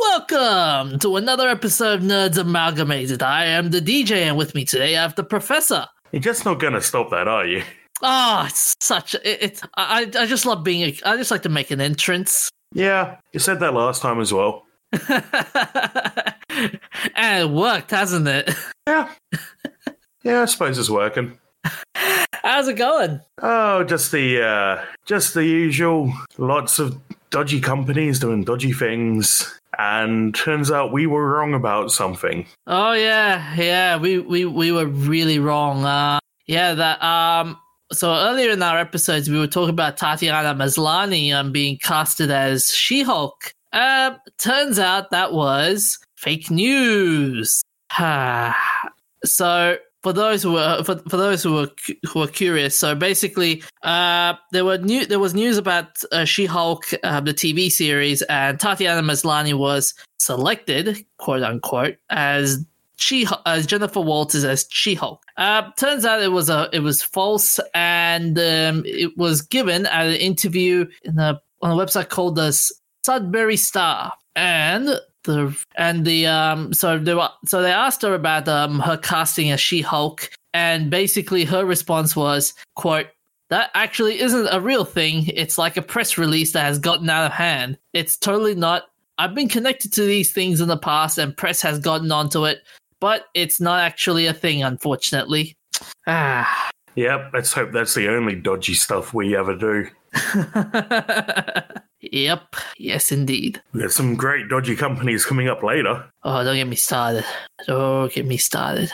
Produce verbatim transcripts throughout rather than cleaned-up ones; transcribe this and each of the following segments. Welcome to another episode of Nerds Amalgamated. I am the D J, and with me today I have the Professor. You're just not going to stop that, are you? Oh, it's such... It, it, I, I just love being... A, I just like to make an entrance. Yeah, you said that last time as well. And it worked, hasn't it? Yeah. Yeah, I suppose it's working. How's it going? Oh, just the uh, just the usual. Lots of dodgy companies doing dodgy things, and turns out we were wrong about something. Oh yeah, yeah, we we, we were really wrong. Uh, yeah, that. Um, so earlier in our episodes, we were talking about Tatiana Maslany um, being casted as She-Hulk. Uh, turns out that was fake news. So. For those who were for, for those who were who were curious, so basically, uh, there were new there was news about uh, She-Hulk, uh, the T V series, and Tatiana Maslany was selected, quote unquote, as she as Jennifer Walters as She-Hulk. Uh, turns out it was a it was false, and um, it was given at an interview in a, on a website called the Sudbury Star, and. The, and the um so they were so they asked her about um her casting as She-Hulk, and basically her response was, quote, "That actually isn't a real thing. It's like a press release that has gotten out of hand. It's totally not. I've been connected to these things in the past and press has gotten onto it, but it's not actually a thing, unfortunately." Ah. Yep, let's hope that's the only dodgy stuff we ever do. Yep. Yes, indeed. We got some great dodgy companies coming up later. Oh, don't get me started. Don't get me started.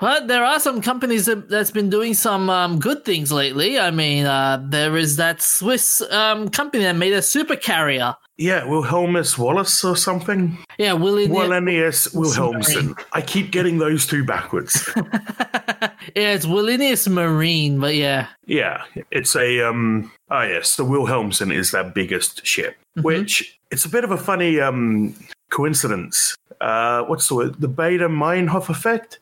But there are some companies that, that's been doing some um, good things lately. I mean, uh, there is that Swiss um, company that made a super carrier. Yeah, Wilhelmus Wallace or something. Yeah, Willi- Wallenius Wilhelmsen. I keep getting those two backwards. Yeah, it's Wallenius Marine, but yeah. Yeah, it's a... Um, oh, yes, the Wilhelmsen is their biggest ship, mm-hmm. which it's a bit of a funny um, coincidence. Uh, what's the word? The Baader-Meinhof effect?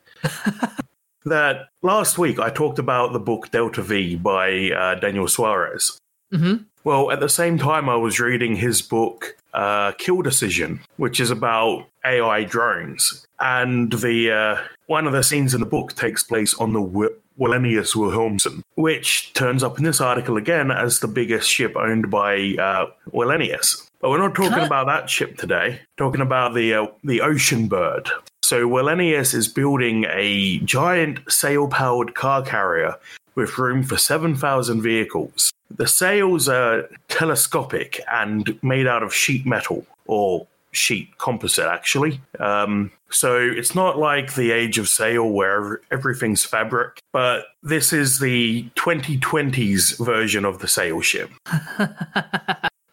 That last week I talked about the book Delta V by uh, Daniel Suarez. Mm-hmm. Well, at the same time, I was reading his book, uh, Kill Decision, which is about A I drones. And the uh, one of the scenes in the book takes place on the w- Wallenius Wilhelmsen, which turns up in this article again as the biggest ship owned by uh, Wallenius. But we're not talking huh? about that ship today. We're talking about the uh, the Ocean Bird. So Wallenius is building a giant sail-powered car carrier with room for seven thousand vehicles. The sails are telescopic and made out of sheet metal, or sheet composite, actually. Um, so it's not like the age of sail where everything's fabric, but this is the twenty twenties version of the sail ship.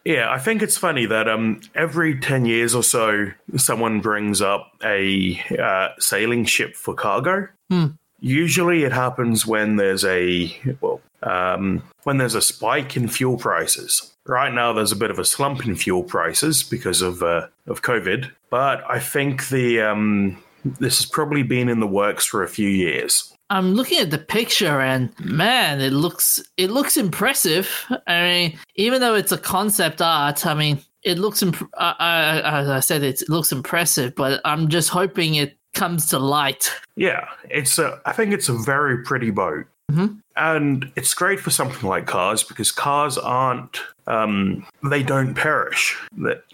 Yeah, I think it's funny that um, every ten years or so, someone brings up a uh, sailing ship for cargo. Hmm. Usually it happens when there's a... well. Um, when there's a spike in fuel prices. Right now, there's a bit of a slump in fuel prices because of uh, of COVID. But I think the um, this has probably been in the works for a few years. I'm looking at the picture, and man, it looks it looks impressive. I mean, even though it's a concept art, I mean, it looks. Imp- I, I, as I said, it looks impressive, but I'm just hoping it comes to light. Yeah, it's a. I think it's a very pretty boat. Mm-hmm. And it's great for something like cars because cars aren't, um, they don't perish.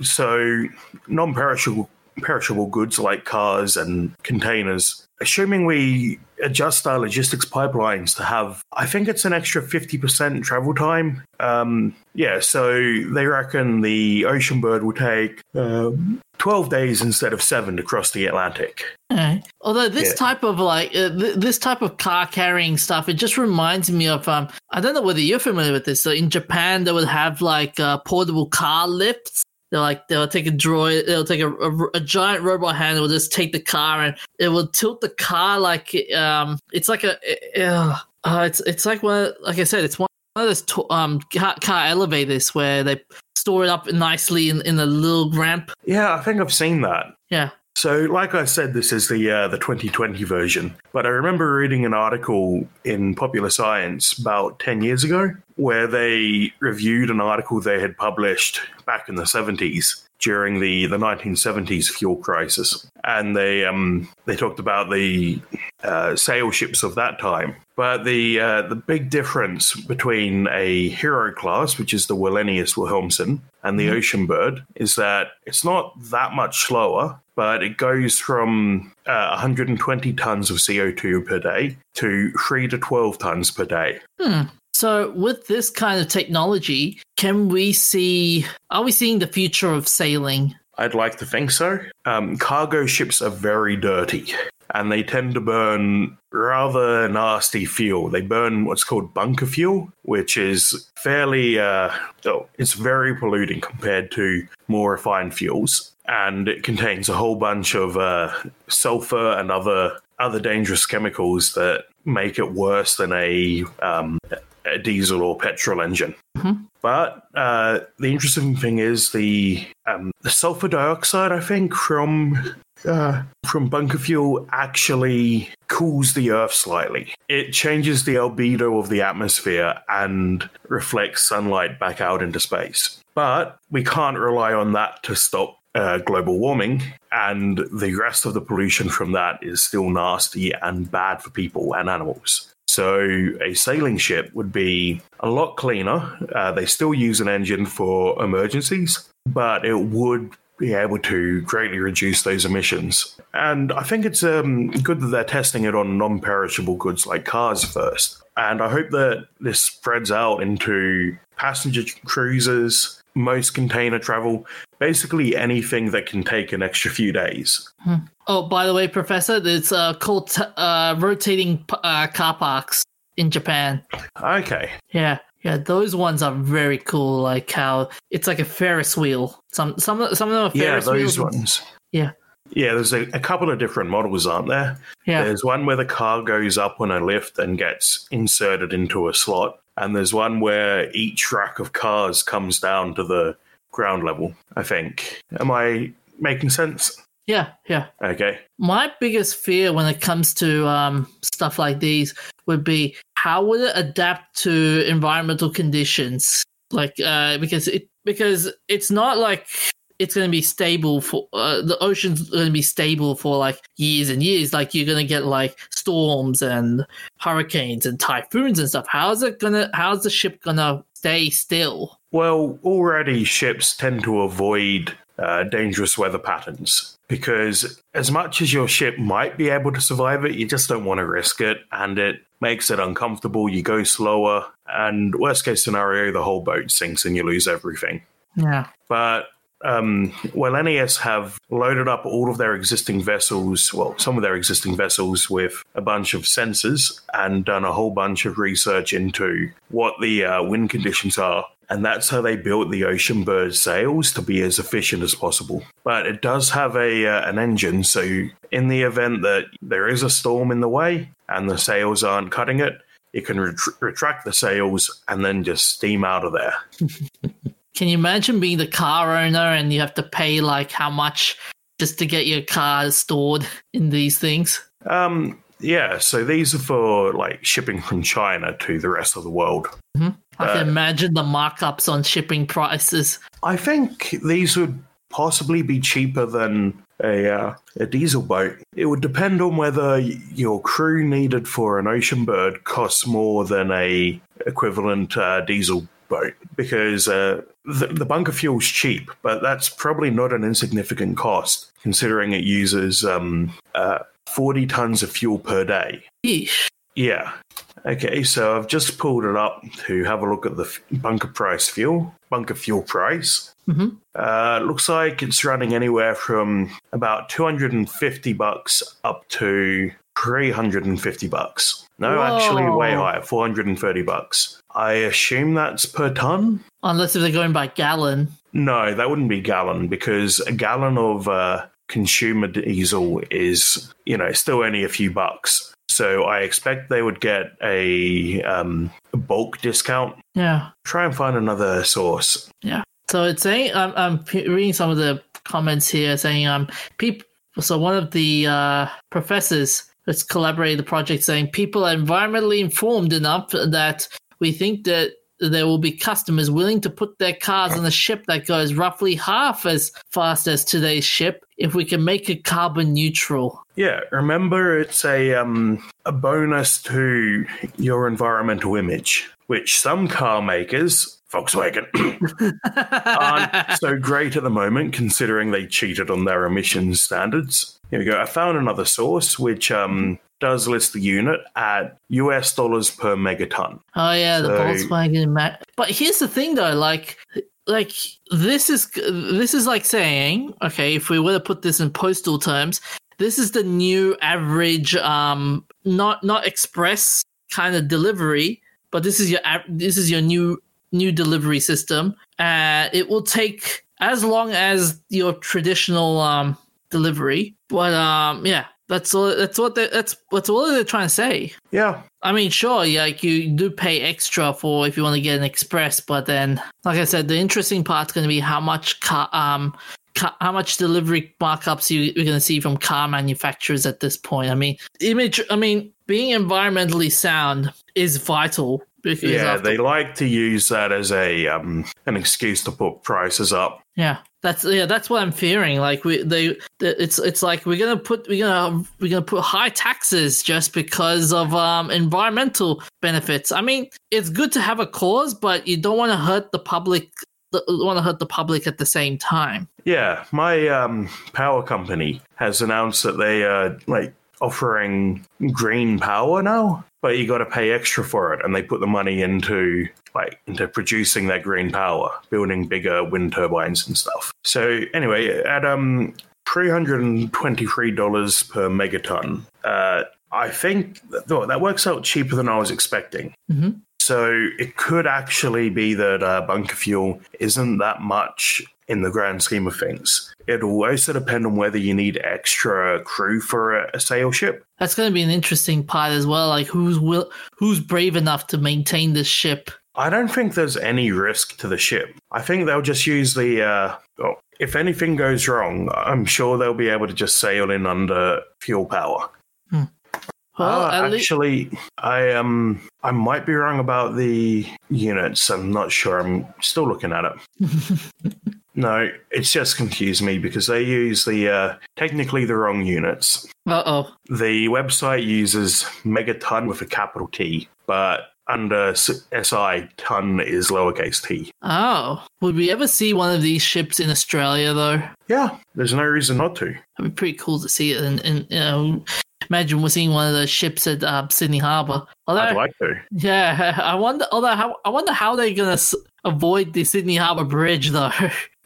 So non-perishable perishable goods like cars and containers, assuming we adjust our logistics pipelines to have, I think it's an extra fifty percent travel time. Um, yeah, so they reckon the Ocean Bird will take um, twelve days instead of seven to cross the Atlantic. Okay. Although this yeah. type of like uh, th- this type of car carrying stuff, it just reminds me of um I don't know whether you're familiar with this. So in Japan, they would have like uh, portable car lifts. They're like they'll take a droid, they'll take a, a, a giant robot hand, will just take the car and it will tilt the car like um it's like a uh, uh, it's it's like one like I said it's one of those to- um car, car elevators where they store it up nicely in in a little ramp. Yeah, I think I've seen that. Yeah. So, like I said, this is the uh, the twenty twenty version. But I remember reading an article in Popular Science about ten years ago where they reviewed an article they had published back in the seventies during the, the nineteen seventies fuel crisis. And they um, they talked about the uh, sail ships of that time. But the uh, the big difference between a hero class, which is the Wallenius Wilhelmsen, and the mm-hmm. Ocean Bird, is that it's not that much slower, but it goes from uh, one hundred twenty tons of C O two per day to three to twelve tons per day. Hmm. So with this kind of technology, can we see, are we seeing the future of sailing? I'd like to think so. Um, cargo ships are very dirty and they tend to burn rather nasty fuel. They burn what's called bunker fuel, which is fairly, uh, oh, it's very polluting compared to more refined fuels. And it contains a whole bunch of uh, sulfur and other other dangerous chemicals that make it worse than a, um, a diesel or petrol engine. Mm-hmm. But uh, the interesting thing is the um, the sulfur dioxide, I think, from uh, from bunker fuel actually cools the Earth slightly. It changes the albedo of the atmosphere and reflects sunlight back out into space. But we can't rely on that to stop Uh, global warming, and the rest of the pollution from that is still nasty and bad for people and animals. So a sailing ship would be a lot cleaner. Uh, they still use an engine for emergencies, but it would be able to greatly reduce those emissions. And I think it's um, good that they're testing it on non-perishable goods like cars first. And I hope that this spreads out into passenger cruisers, most container travel, basically anything that can take an extra few days. Hmm. Oh, by the way, Professor, it's uh, called t- uh, rotating p- uh, car parks in Japan. Okay. Yeah, yeah, those ones are very cool. Like how it's like a Ferris wheel. Some, some, some of the Ferris yeah, those wheels ones. Yeah. Yeah, there's a, a couple of different models, aren't there? Yeah. There's one where the car goes up on a lift and gets inserted into a slot. And there's one where each rack of cars comes down to the ground level, I think. Am I making sense? Yeah, yeah. Okay. My biggest fear when it comes to um, stuff like these would be how would it adapt to environmental conditions? Like, uh, because it because it's not like it's going to be stable for uh, the ocean's going to be stable for like years and years. Like you're going to get like storms and hurricanes and typhoons and stuff. How's it going to, how's the ship going to stay still? Well, already ships tend to avoid uh, dangerous weather patterns because as much as your ship might be able to survive it, you just don't want to risk it. And it makes it uncomfortable. You go slower and worst case scenario, the whole boat sinks and you lose everything. Yeah. But, Um, well, N E S have loaded up all of their existing vessels, well, some of their existing vessels with a bunch of sensors and done a whole bunch of research into what the uh, wind conditions are. And that's how they built the Ocean Bird sails to be as efficient as possible. But it does have a uh, an engine, so in the event that there is a storm in the way and the sails aren't cutting it, it can ret- retract the sails and then just steam out of there. Can you imagine being the car owner and you have to pay like how much just to get your car stored in these things? Um, yeah, so these are for like shipping from China to the rest of the world. Mm-hmm. I can uh, imagine the markups on shipping prices. I think these would possibly be cheaper than a uh, a diesel boat. It would depend on whether your crew needed for an Ocean Bird costs more than a equivalent uh, diesel boat. boat because uh, the, the bunker fuel's cheap, but that's probably not an insignificant cost considering it uses um, uh, forty tons of fuel per day. Eesh. Yeah. Okay, so I've just pulled it up to have a look at the f- bunker price fuel, bunker fuel price. Mm-hmm. Uh, looks like it's running anywhere from about two hundred fifty bucks up to three hundred fifty bucks. No, Whoa. Actually way higher, four hundred thirty bucks. I assume that's per ton? Unless if they're going by gallon. No, that wouldn't be gallon because a gallon of uh, consumer diesel is, you know, still only a few bucks. So I expect they would get a um, bulk discount. Yeah. Try and find another source. Yeah. So it's saying, I'm, I'm reading some of the comments here saying um, people, So one of the uh, professors that's collaborating the project saying people are environmentally informed enough that we think that there will be customers willing to put their cars on a ship that goes roughly half as fast as today's ship if we can make it carbon neutral. Yeah, remember it's a um, a bonus to your environmental image, which some car makers, Volkswagen, aren't so great at the moment considering they cheated on their emissions standards. Here we go. I found another source which... Um, does list the unit at U S dollars per megaton. Oh yeah, so, the Volkswagen. Ma- but here's the thing though, like, like this is this is like saying, okay, if we were to put this in postal terms, this is the new average, um, not not express kind of delivery, but this is your this is your new new delivery system. Uh, it will take as long as your traditional um delivery, but um, yeah. That's all. That's what. They, that's that's all they're trying to say. Yeah. I mean, sure. Like you do pay extra for if you want to get an express, but then, like I said, the interesting part's going to be how much car, um, car, how much delivery markups you, you're going to see from car manufacturers at this point. I mean, image. I mean, being environmentally sound is vital. Yeah, after- they like to use that as a um an excuse to put prices up. Yeah. That's yeah. That's what I'm fearing. Like we, they, it's it's like we're gonna put we're gonna we're gonna put high taxes just because of um, environmental benefits. I mean, it's good to have a cause, but you don't want to hurt the public. Want to hurt the public at the same time? Yeah, my um, power company has announced that they are like offering green power now, but you got to pay extra for it, and they put the money into. Like, into producing that green power, building bigger wind turbines and stuff. So anyway, at um three hundred twenty-three dollars per megaton, uh, I think oh, that works out cheaper than I was expecting. Mm-hmm. So it could actually be that uh, bunker fuel isn't that much in the grand scheme of things. It'll also depend on whether you need extra crew for a, a sail ship. That's going to be an interesting part as well. Like who's will who's brave enough to maintain this ship? I don't think there's any risk to the ship. I think they'll just use the... Uh, oh, if anything goes wrong, I'm sure they'll be able to just sail in under fuel power. Hmm. Well, uh, actually, le- I um, I might be wrong about the units. I'm not sure. I'm still looking at it. No, it's just confused me because they use the uh, technically the wrong units. Uh-oh. The website uses megaton with a capital T, but... Under S I, ton is lowercase t. Oh. Would we ever see one of these ships in Australia, though? Yeah. There's no reason not to. It'd be pretty cool to see it. And, and you know, imagine we're seeing one of those ships at uh, Sydney Harbour. Although, I'd like to. Yeah. I wonder, although how, I wonder how they're going to s- avoid the Sydney Harbour Bridge, though.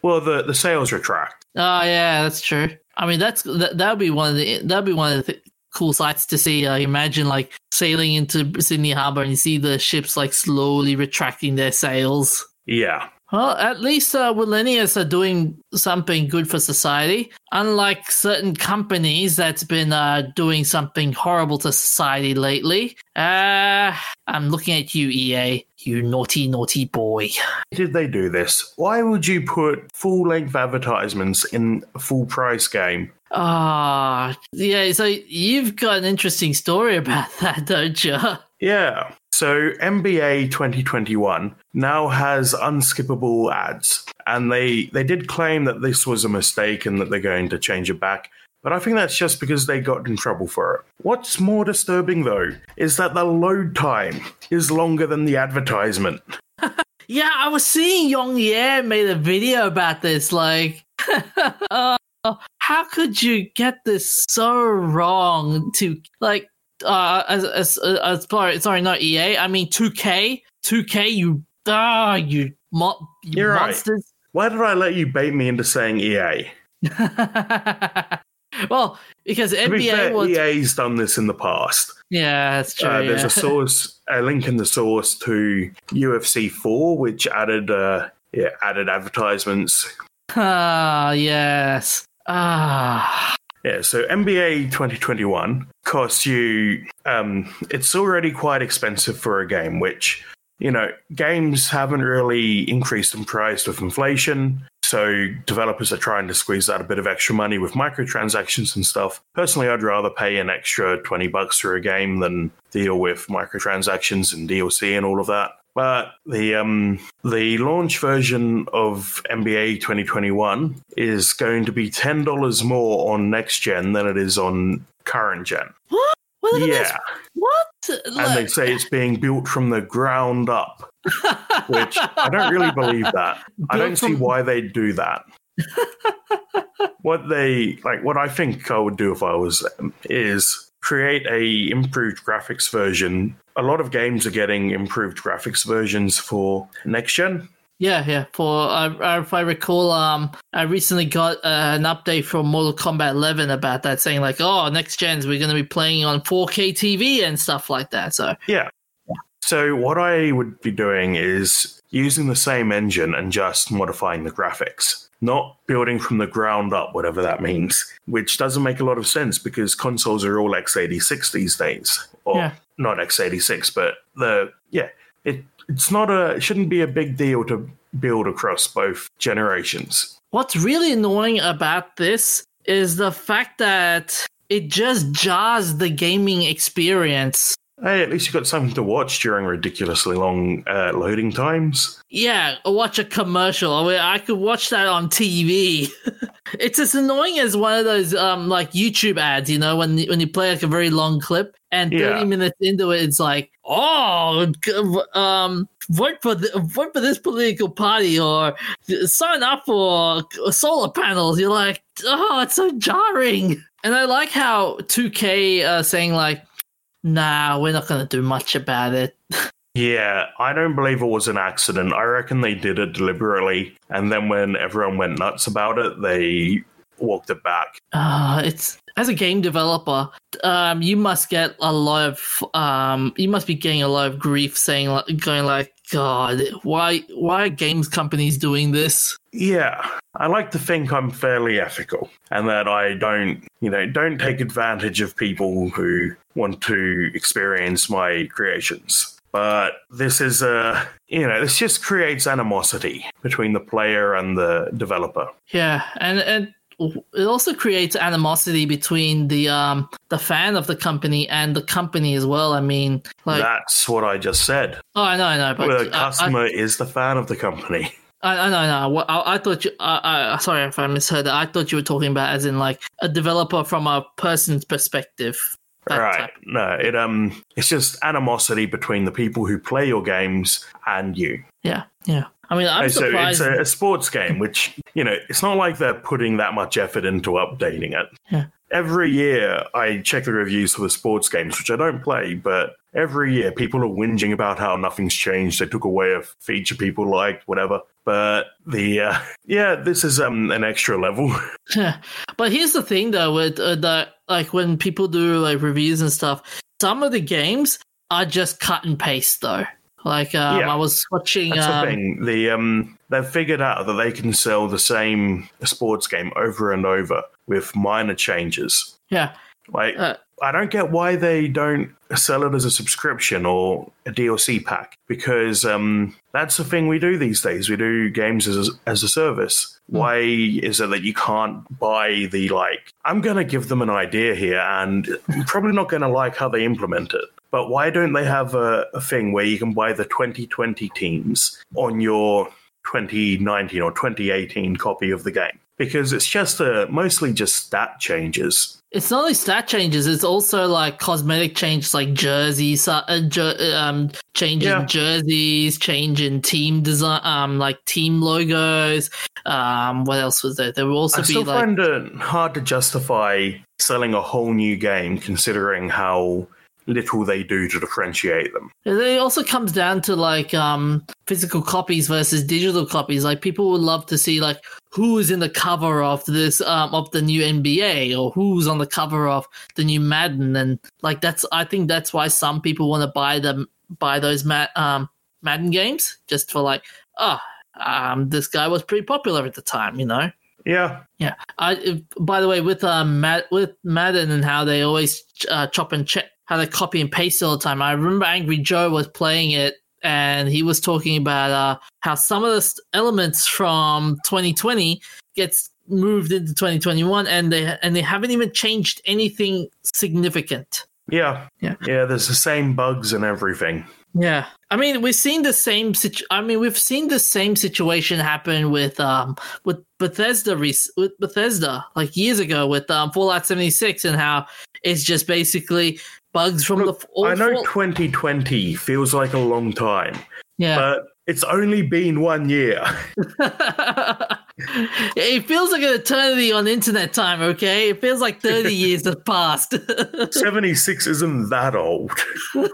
Well, the, the sails retract. Oh, yeah. That's true. I mean, that's that that'd be one of the... That'd be one of the th- cool sights to see. I uh, imagine like sailing into Sydney Harbour and you see the ships like slowly retracting their sails. Yeah. Well, at least uh, Wallenius are doing something good for society, unlike certain companies that's been uh, doing something horrible to society lately. Uh, I'm looking at you, E A, you naughty, naughty boy. Did they do this? Why would you put full-length advertisements in a full-price game? Ah, oh, yeah, so you've got an interesting story about that, don't you? Yeah. So N B A twenty twenty-one now has unskippable ads, and they, they did claim that this was a mistake and that they're going to change it back, but I think that's just because they got in trouble for it. What's more disturbing, though, is that the load time is longer than the advertisement. Yeah, I was seeing Yong Ye made a video about this, like... uh, how could you get this so wrong to, like... Uh, as, as, as sorry, sorry, not E A. I mean, two K, two K. You, ah, uh, you, mo- you You're monsters. Right. Why did I let you bait me into saying E A? Well, because N B A to be fair, was... E A's done this in the past. Yeah, that's true. Uh, yeah. There's a source, a link in the source to U F C four, which added, uh, yeah, added advertisements. Ah, yes. Ah. Yeah, so N B A twenty twenty-one costs you, um, it's already quite expensive for a game, which, you know, games haven't really increased in price with inflation. So developers are trying to squeeze out a bit of extra money with microtransactions and stuff. Personally, I'd rather pay an extra twenty bucks for a game than deal with microtransactions and D L C and all of that. But the um, the launch version of N B A twenty twenty-one is going to be ten dollars more on next gen than it is on current gen. What? Well, look yeah. At this. What? And look. They say it's being built from the ground up, which I don't really believe that. Built I don't from- see why they do that. What they like, what I think I would do if I was them is create a improved graphics version. A lot of games are getting improved graphics versions for next gen. Yeah, yeah. For uh, if I recall, um, I recently got uh, an update from Mortal Kombat eleven about that, saying like, "Oh, next gens, we're going to be playing on four K T V and stuff like that." So yeah. yeah. So what I would be doing is using the same engine and just modifying the graphics. Not building from the ground up, whatever that means, which doesn't make a lot of sense because consoles are all x eighty-six these days. Or yeah. not x eighty-six, but the yeah, it it's not a it shouldn't be a big deal to build across both generations. What's really annoying about this is the fact that it just jars the gaming experience. Hey, at least you got something to watch during ridiculously long uh, loading times. Yeah, or watch a commercial. I, mean, I could watch that on T V. It's as annoying as one of those um, like YouTube ads, you know, when when you play like a very long clip and thirty yeah. minutes into it, it's like, oh, um, vote for the, vote for this political party or sign up for solar panels. You're like, oh, it's so jarring. And I like how two K uh, saying like, nah, we're not going to do much about it. Yeah, I don't believe it was an accident. I reckon they did it deliberately. And then when everyone went nuts about it, they walked it back. Uh, it's as a game developer, um, you must get a lot of, um, you must be getting a lot of grief saying, going like, God, why, why are games companies doing this? Yeah, I like to think I'm fairly ethical and that I don't, you know, don't take advantage of people who want to experience my creations. But this is a, you know, this just creates animosity between the player and the developer. Yeah, and and it also creates animosity between the um the fan of the company and the company as well. I mean, like that's what I just said. Oh, I know, I know. But well, the customer I, I, is the fan of the company. I know, no. I, I thought you. I, I, sorry if I misheard that. I thought you were talking about as in like a developer from a person's perspective. Right. Type. No. It um. It's just animosity between the people who play your games and you. Yeah. Yeah. I mean, I'm no, surprised. So it's a, a sports game, which you know, it's not like they're putting that much effort into updating it. Yeah. Every year, I check the reviews for the sports games, which I don't play, but every year people are whinging about how nothing's changed. They took away a feature people liked, whatever. But the uh, yeah, this is um, an extra level. Yeah. But here's the thing, though, with uh, the, like when people do like reviews and stuff, some of the games are just cut and paste, though. Like um, yeah. I was watching. That's um, the thing. The um, they've figured out that they can sell the same sports game over and over with minor changes. Yeah. Like uh, I don't get why they don't sell it as a subscription or a D L C pack because um, that's the thing we do these days. We do games as a, as a service. Hmm. Why is it that you can't buy the like? I'm going to give them an idea here, and I'm probably not going to like how they implement it. But why don't they have a, a thing where you can buy the twenty twenty teams on your twenty nineteen or twenty eighteen copy of the game? Because it's just a, mostly just stat changes. It's not only stat changes, it's also like cosmetic changes like jerseys, uh, jer- um, change in yeah. jerseys, change in team design, um, like team logos. Um, what else was there? There will also I be like. I still find it hard to justify selling a whole new game considering how little they do to differentiate them. It also comes down to like um, physical copies versus digital copies. Like people would love to see like who is in the cover of this um, of the new N B A or who's on the cover of the new Madden, and like that's I think that's why some people want to buy them buy those Ma- um, Madden games just for like oh um, this guy was pretty popular at the time, you know. Yeah, yeah. I by the way with um Mad- with Madden and how they always uh, chop and check. How they copy and paste all the time. I remember Angry Joe was playing it and he was talking about uh, how some of the elements from twenty twenty gets moved into twenty twenty-one, and they and they haven't even changed anything significant. Yeah, yeah, yeah. There's the same bugs and everything. Yeah, I mean, we've seen the same. Situ- I mean, we've seen the same situation happen with um with Bethesda rec- with Bethesda like years ago with um, Fallout seventy-six, and how it's just basically bugs from Look, the. All I know fall- twenty twenty feels like a long time. Yeah, but it's only been one year. It feels like an eternity on internet time, okay? It feels like thirty years have passed. seventy-six isn't that old.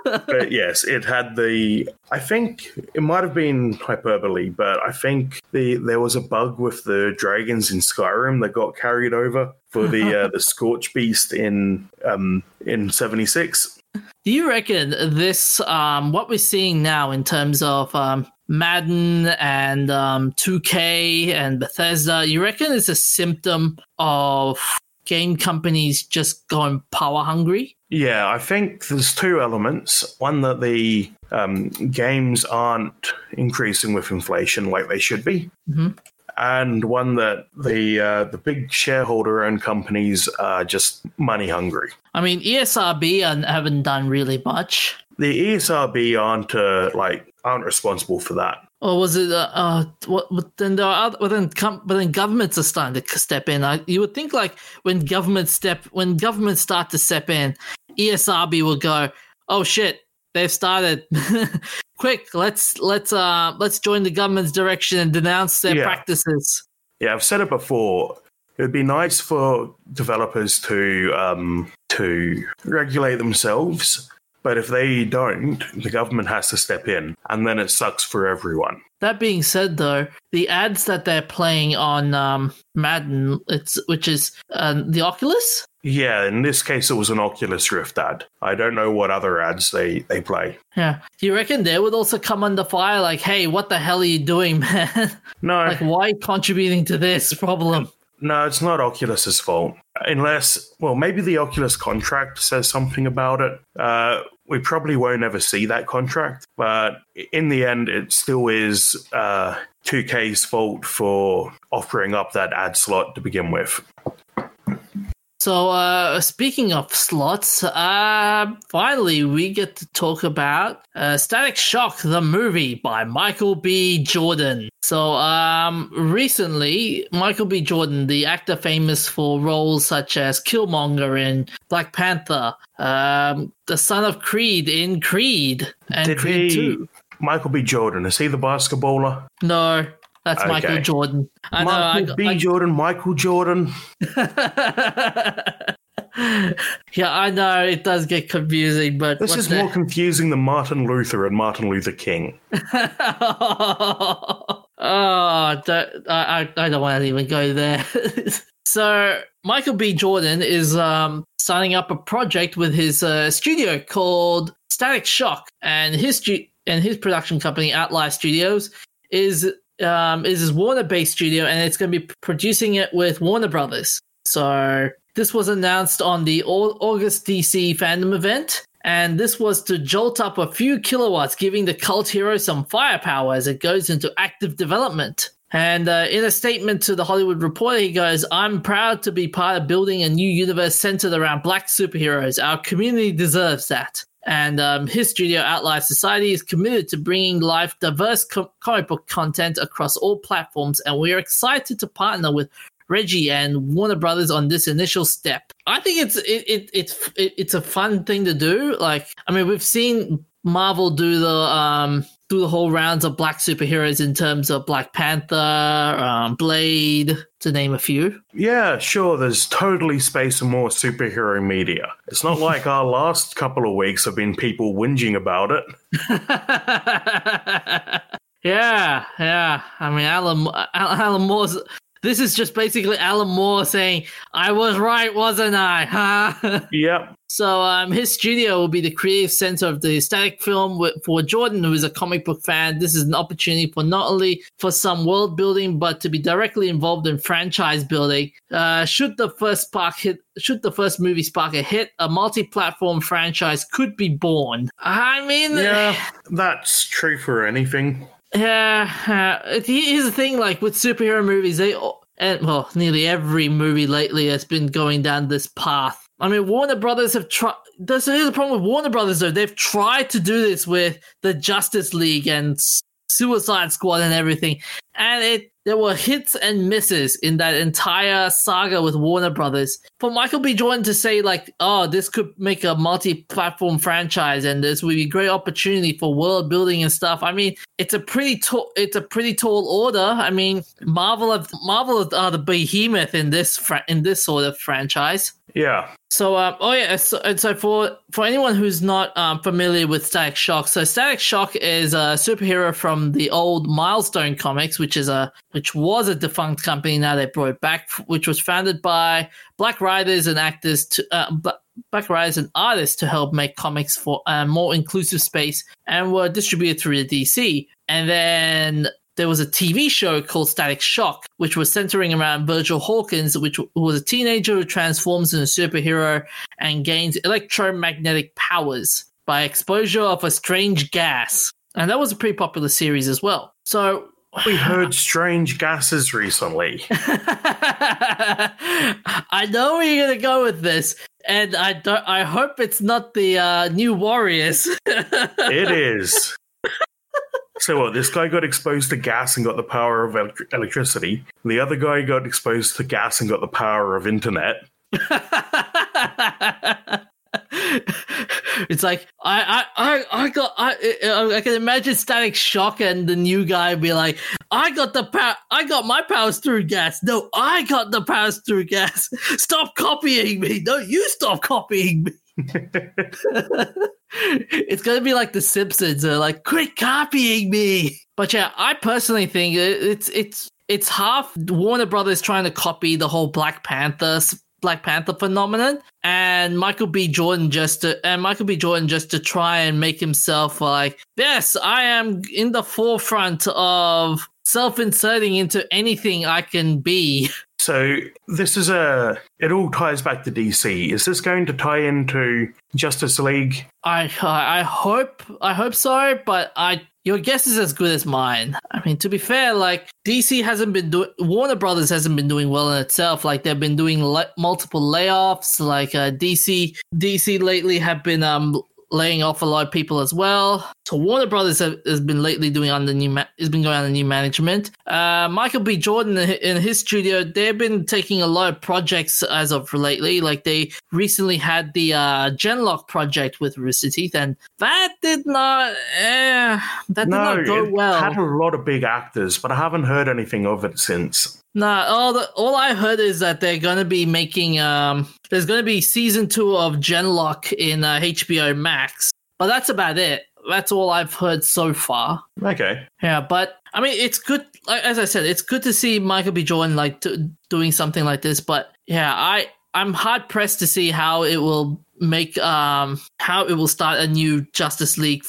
But yes, it had the... I think it might have been hyperbole, but I think the there was a bug with the dragons in Skyrim that got carried over for the uh, the Scorch Beast in um, in seventy-six. Do you reckon this, um, what we're seeing now in terms of... Um, Madden and um, two K and Bethesda, you reckon it's a symptom of game companies just going power hungry? Yeah, I think there's two elements. One, that the um, games aren't increasing with inflation like they should be. Mm-hmm. And one that the uh, the big shareholder-owned companies are just money hungry. I mean, E S R B haven't done really much. The E S R B aren't uh, like aren't responsible for that. Or was it? Uh, uh, what, but then there are other, but then com- but then governments are starting to step in. I, you would think like when governments step when governments start to step in, E S R B will go, "Oh shit, they've started." Quick, let's let's uh let's join the government's direction and denounce their yeah. practices. Yeah, I've said it before. It would be nice for developers to um to regulate themselves, but if they don't, the government has to step in, and then it sucks for everyone. That being said, though, the ads that they're playing on um, Madden, it's which is uh, the Oculus. Yeah, in this case, it was an Oculus Rift ad. I don't know what other ads they, they play. Yeah. Do you reckon they would also come under fire? Like, hey, what the hell are you doing, man? No. Like, why contributing to this problem? No, it's not Oculus's fault. Unless, well, maybe the Oculus contract says something about it. Uh, we probably won't ever see that contract. But in the end, it still is uh, two K's fault for offering up that ad slot to begin with. So uh, speaking of slots, uh, finally we get to talk about uh, Static Shock, the movie by Michael B. Jordan. So um, recently, Michael B. Jordan, the actor famous for roles such as Killmonger in Black Panther, um, the son of Creed in Creed, and Did Creed he, two. Michael B. Jordan, is he the basketballer? No. That's okay. Michael Jordan. I Michael know, I, B. I, Jordan, Michael Jordan. Yeah, I know it does get confusing, but this is the... more confusing than Martin Luther and Martin Luther King. oh, don't, I, I don't want to even go there. So Michael B. Jordan is um, signing up a project with his uh, studio called Static Shock, and his and his production company Outlier Studios is. Um, is his Warner-based studio, and it's going to be producing it with Warner Brothers. So this was announced on the August D C fandom event, and this was to jolt up a few kilowatts, giving the cult hero some firepower as it goes into active development. And uh, in a statement to the Hollywood Reporter, he goes, "I'm proud to be part of building a new universe centered around black superheroes. Our community deserves that." And um, his studio, Outlier Society, is committed to bringing live diverse co- comic book content across all platforms, and we are excited to partner with Reggie and Warner Brothers on this initial step. I think it's it, it, it's it, it's a fun thing to do. Like, I mean, we've seen Marvel do the um, do the whole rounds of black superheroes in terms of Black Panther, um, Blade, to name a few. Yeah, sure. There's totally space for more superhero media. It's not like our last couple of weeks have been people whinging about it. yeah, yeah. I mean, Alan, Alan Moore's... This is just basically Alan Moore saying, I was right, wasn't I? Huh? Yep. So um, his studio will be the creative center of the static film with, for Jordan, who is a comic book fan. This is an opportunity for not only for some world building, but to be directly involved in franchise building. Uh, should the first spark hit, should the first movie spark a hit, a multi-platform franchise could be born. I mean, yeah, that's true for anything. Yeah, uh, here's the thing, like with superhero movies, they and well, nearly every movie lately has been going down this path. I mean, Warner Brothers have tried. Here's the problem with Warner Brothers, though. They've tried to do this with the Justice League and Suicide Squad and everything, and it there were hits and misses in that entire saga with Warner Brothers. For Michael B. Jordan to say like, "Oh, this could make a multi-platform franchise, and this would be a great opportunity for world building and stuff." I mean, it's a pretty tall it's a pretty tall order. I mean, Marvel have, Marvel are the behemoth in this fra- in this sort of franchise. Yeah. So, um, oh yeah, so, and so for, for anyone who's not um, familiar with Static Shock, so Static Shock is a superhero from the old Milestone Comics, which is a which was a defunct company. Now they brought it back, which was founded by black writers and actors to uh, black writers and artists to help make comics for a more inclusive space, and were distributed through the D C. And then there was a T V show called Static Shock, which was centering around Virgil Hawkins, which was a teenager who transforms into a superhero and gains electromagnetic powers by exposure of a strange gas. And that was a pretty popular series as well. So we heard strange gases recently. I know where you're going to go with this. And I don't, I hope it's not the uh, New Warriors. It is. So what, this guy got exposed to gas and got the power of el- electricity. The other guy got exposed to gas and got the power of internet. It's like, I I, I, I got, I, I can imagine Static Shock and the new guy be like, I got the power, I got my powers through gas. No, I got the powers through gas. Stop copying me. No, you stop copying me. It's gonna be like the Simpsons are like, quit copying me. But yeah, I personally think it's it's it's half Warner Brothers trying to copy the whole Black Panther Black Panther phenomenon, and Michael B. Jordan just to, and Michael B. Jordan just to try and make himself like, yes, I am in the forefront of self-inserting into anything I can be. So this is a, it all ties back to D C. Is this going to tie into Justice League? I I hope, I hope so, but I, your guess is as good as mine. I mean, to be fair, like D C hasn't been doing, Warner Brothers hasn't been doing well in itself. Like they've been doing le- multiple layoffs, like uh, D C, D C lately have been um laying off a lot of people as well. So Warner Brothers have, has been lately doing under new ma- has been going under new management. Uh, Michael B. Jordan in his studio, they've been taking a lot of projects as of lately. Like they recently had the uh, Genlock project with Rooster Teeth, and that did not eh, that did no, not go it well. Had a lot of big actors, but I haven't heard anything of it since. Nah, all the, all I heard is that they're going to be making, um, there's going to be season two of Genlock in uh, H B O Max, but that's about it. That's all I've heard so far. Okay. Yeah, but I mean, it's good. As I said, it's good to see Michael B. Jordan like t- doing something like this. But yeah, I I'm hard pressed to see how it will make um how it will start a new Justice League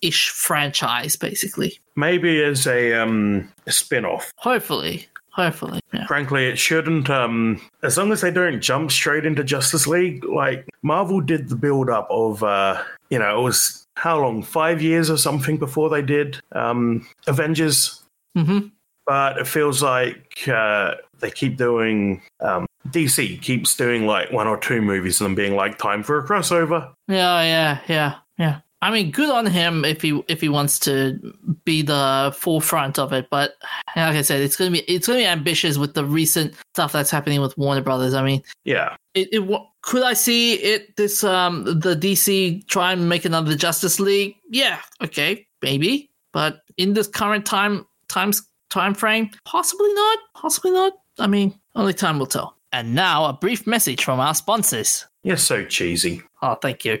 ish franchise, basically. Maybe as a um a spin-off. Hopefully. Hopefully, yeah. Frankly, it shouldn't. Um, as long as they don't jump straight into Justice League, like Marvel did the build-up of, uh, you know, it was how long? Five years or something before they did um, Avengers. Mm-hmm. But it feels like uh, they keep doing. Um, D C keeps doing like one or two movies and then being like, time for a crossover. Yeah, yeah, yeah, yeah. I mean, good on him if he if he wants to be the forefront of it. But like I said, it's gonna be it's gonna be ambitious with the recent stuff that's happening with Warner Brothers. I mean, yeah. It, it could I see it this um the D C try and make another Justice League? Yeah, okay, maybe. But in this current time times time frame, possibly not. Possibly not. I mean, only time will tell. And now a brief message from our sponsors. You're so cheesy. Oh, thank you.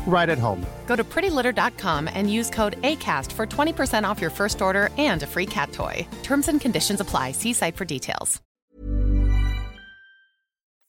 right at home. Go to pretty litter dot com and use code ACAST for twenty percent off your first order and a free cat toy. Terms and conditions apply. See site for details.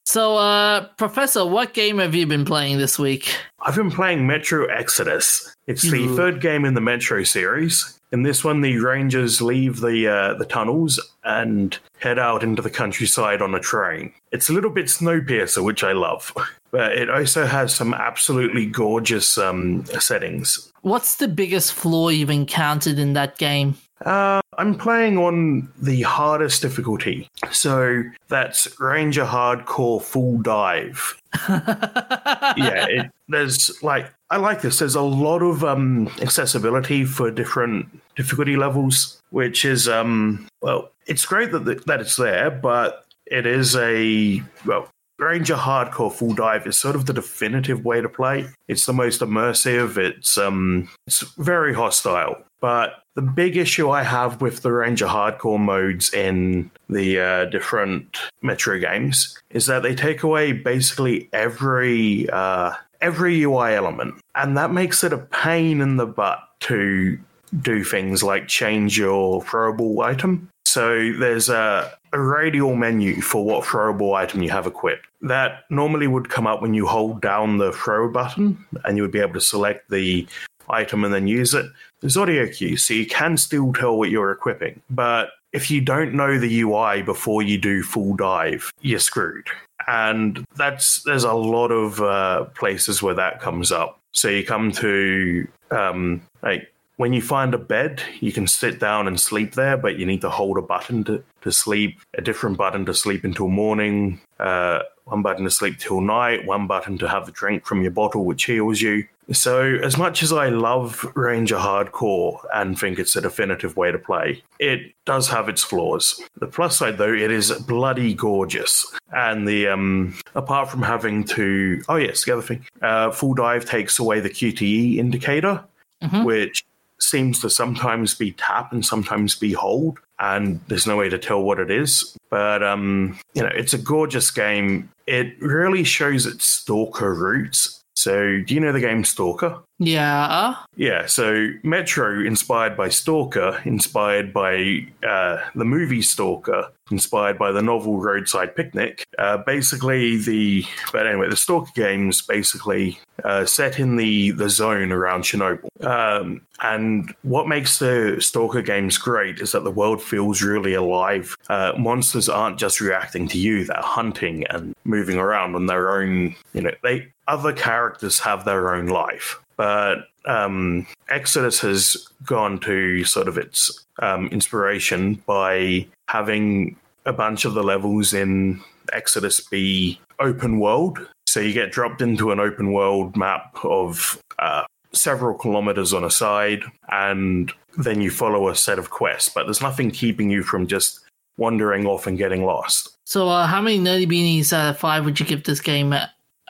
So, uh, Professor, what game have you been playing this week? I've been playing Metro Exodus. It's Ooh. the third game in the Metro series. In this one, the Rangers leave the uh, the tunnels and head out into the countryside on a train. It's a little bit Snowpiercer, which I love, but it also has some absolutely gorgeous um, settings. What's the biggest flaw you've encountered in that game? Uh, I'm playing on the hardest difficulty, so that's Ranger Hardcore Full Dive. yeah, it, there's like I like this. There's a lot of um, accessibility for different difficulty levels, which is um, well, it's great that the, that it's there, but it is a well. Ranger Hardcore Full Dive is sort of the definitive way to play. It's the most immersive. It's um, it's very hostile. But the big issue I have with the Ranger Hardcore modes in the uh, different Metro games is that they take away basically every uh, every U I element, and that makes it a pain in the butt to do things like change your throwable item. So there's a, a radial menu for what throwable item you have equipped. That normally would come up when you hold down the throw button and you would be able to select the item and then use it. There's audio cues, so you can still tell what you're equipping. But if you don't know the U I before you do full dive, you're screwed. And that's there's a lot of uh, places where that comes up. So you come to um, like... When you find a bed, you can sit down and sleep there, but you need to hold a button to, to sleep, a different button to sleep until morning, uh, one button to sleep till night, one button to have a drink from your bottle, which heals you. So as much as I love Ranger Hardcore and think it's a definitive way to play, it does have its flaws. The plus side, though, it is bloody gorgeous. And the um, apart from having to... Oh, yes, the other thing. Uh, full dive takes away the Q T E indicator, mm-hmm. which... seems to sometimes be tap and sometimes be hold, and there's no way to tell what it is. But, um, you know, it's a gorgeous game. It really shows its Stalker roots. So do you know the game Stalker? Yeah. Yeah, so Metro, inspired by Stalker, inspired by uh, the movie Stalker, inspired by the novel Roadside Picnic. Uh, basically, the... But anyway, the Stalker game's basically uh, set in the, the zone around Chernobyl. Um, and what makes the Stalker games great is that the world feels really alive. Uh, monsters aren't just reacting to you. They're hunting and moving around on their own... You know, they other characters have their own life. But um, Exodus has gone to sort of its um, inspiration by having a bunch of the levels in Exodus be open world. So you get dropped into an open world map of uh, several kilometers on a side, and then you follow a set of quests. But there's nothing keeping you from just wandering off and getting lost. So uh, how many nerdy beanies out of five would you give this game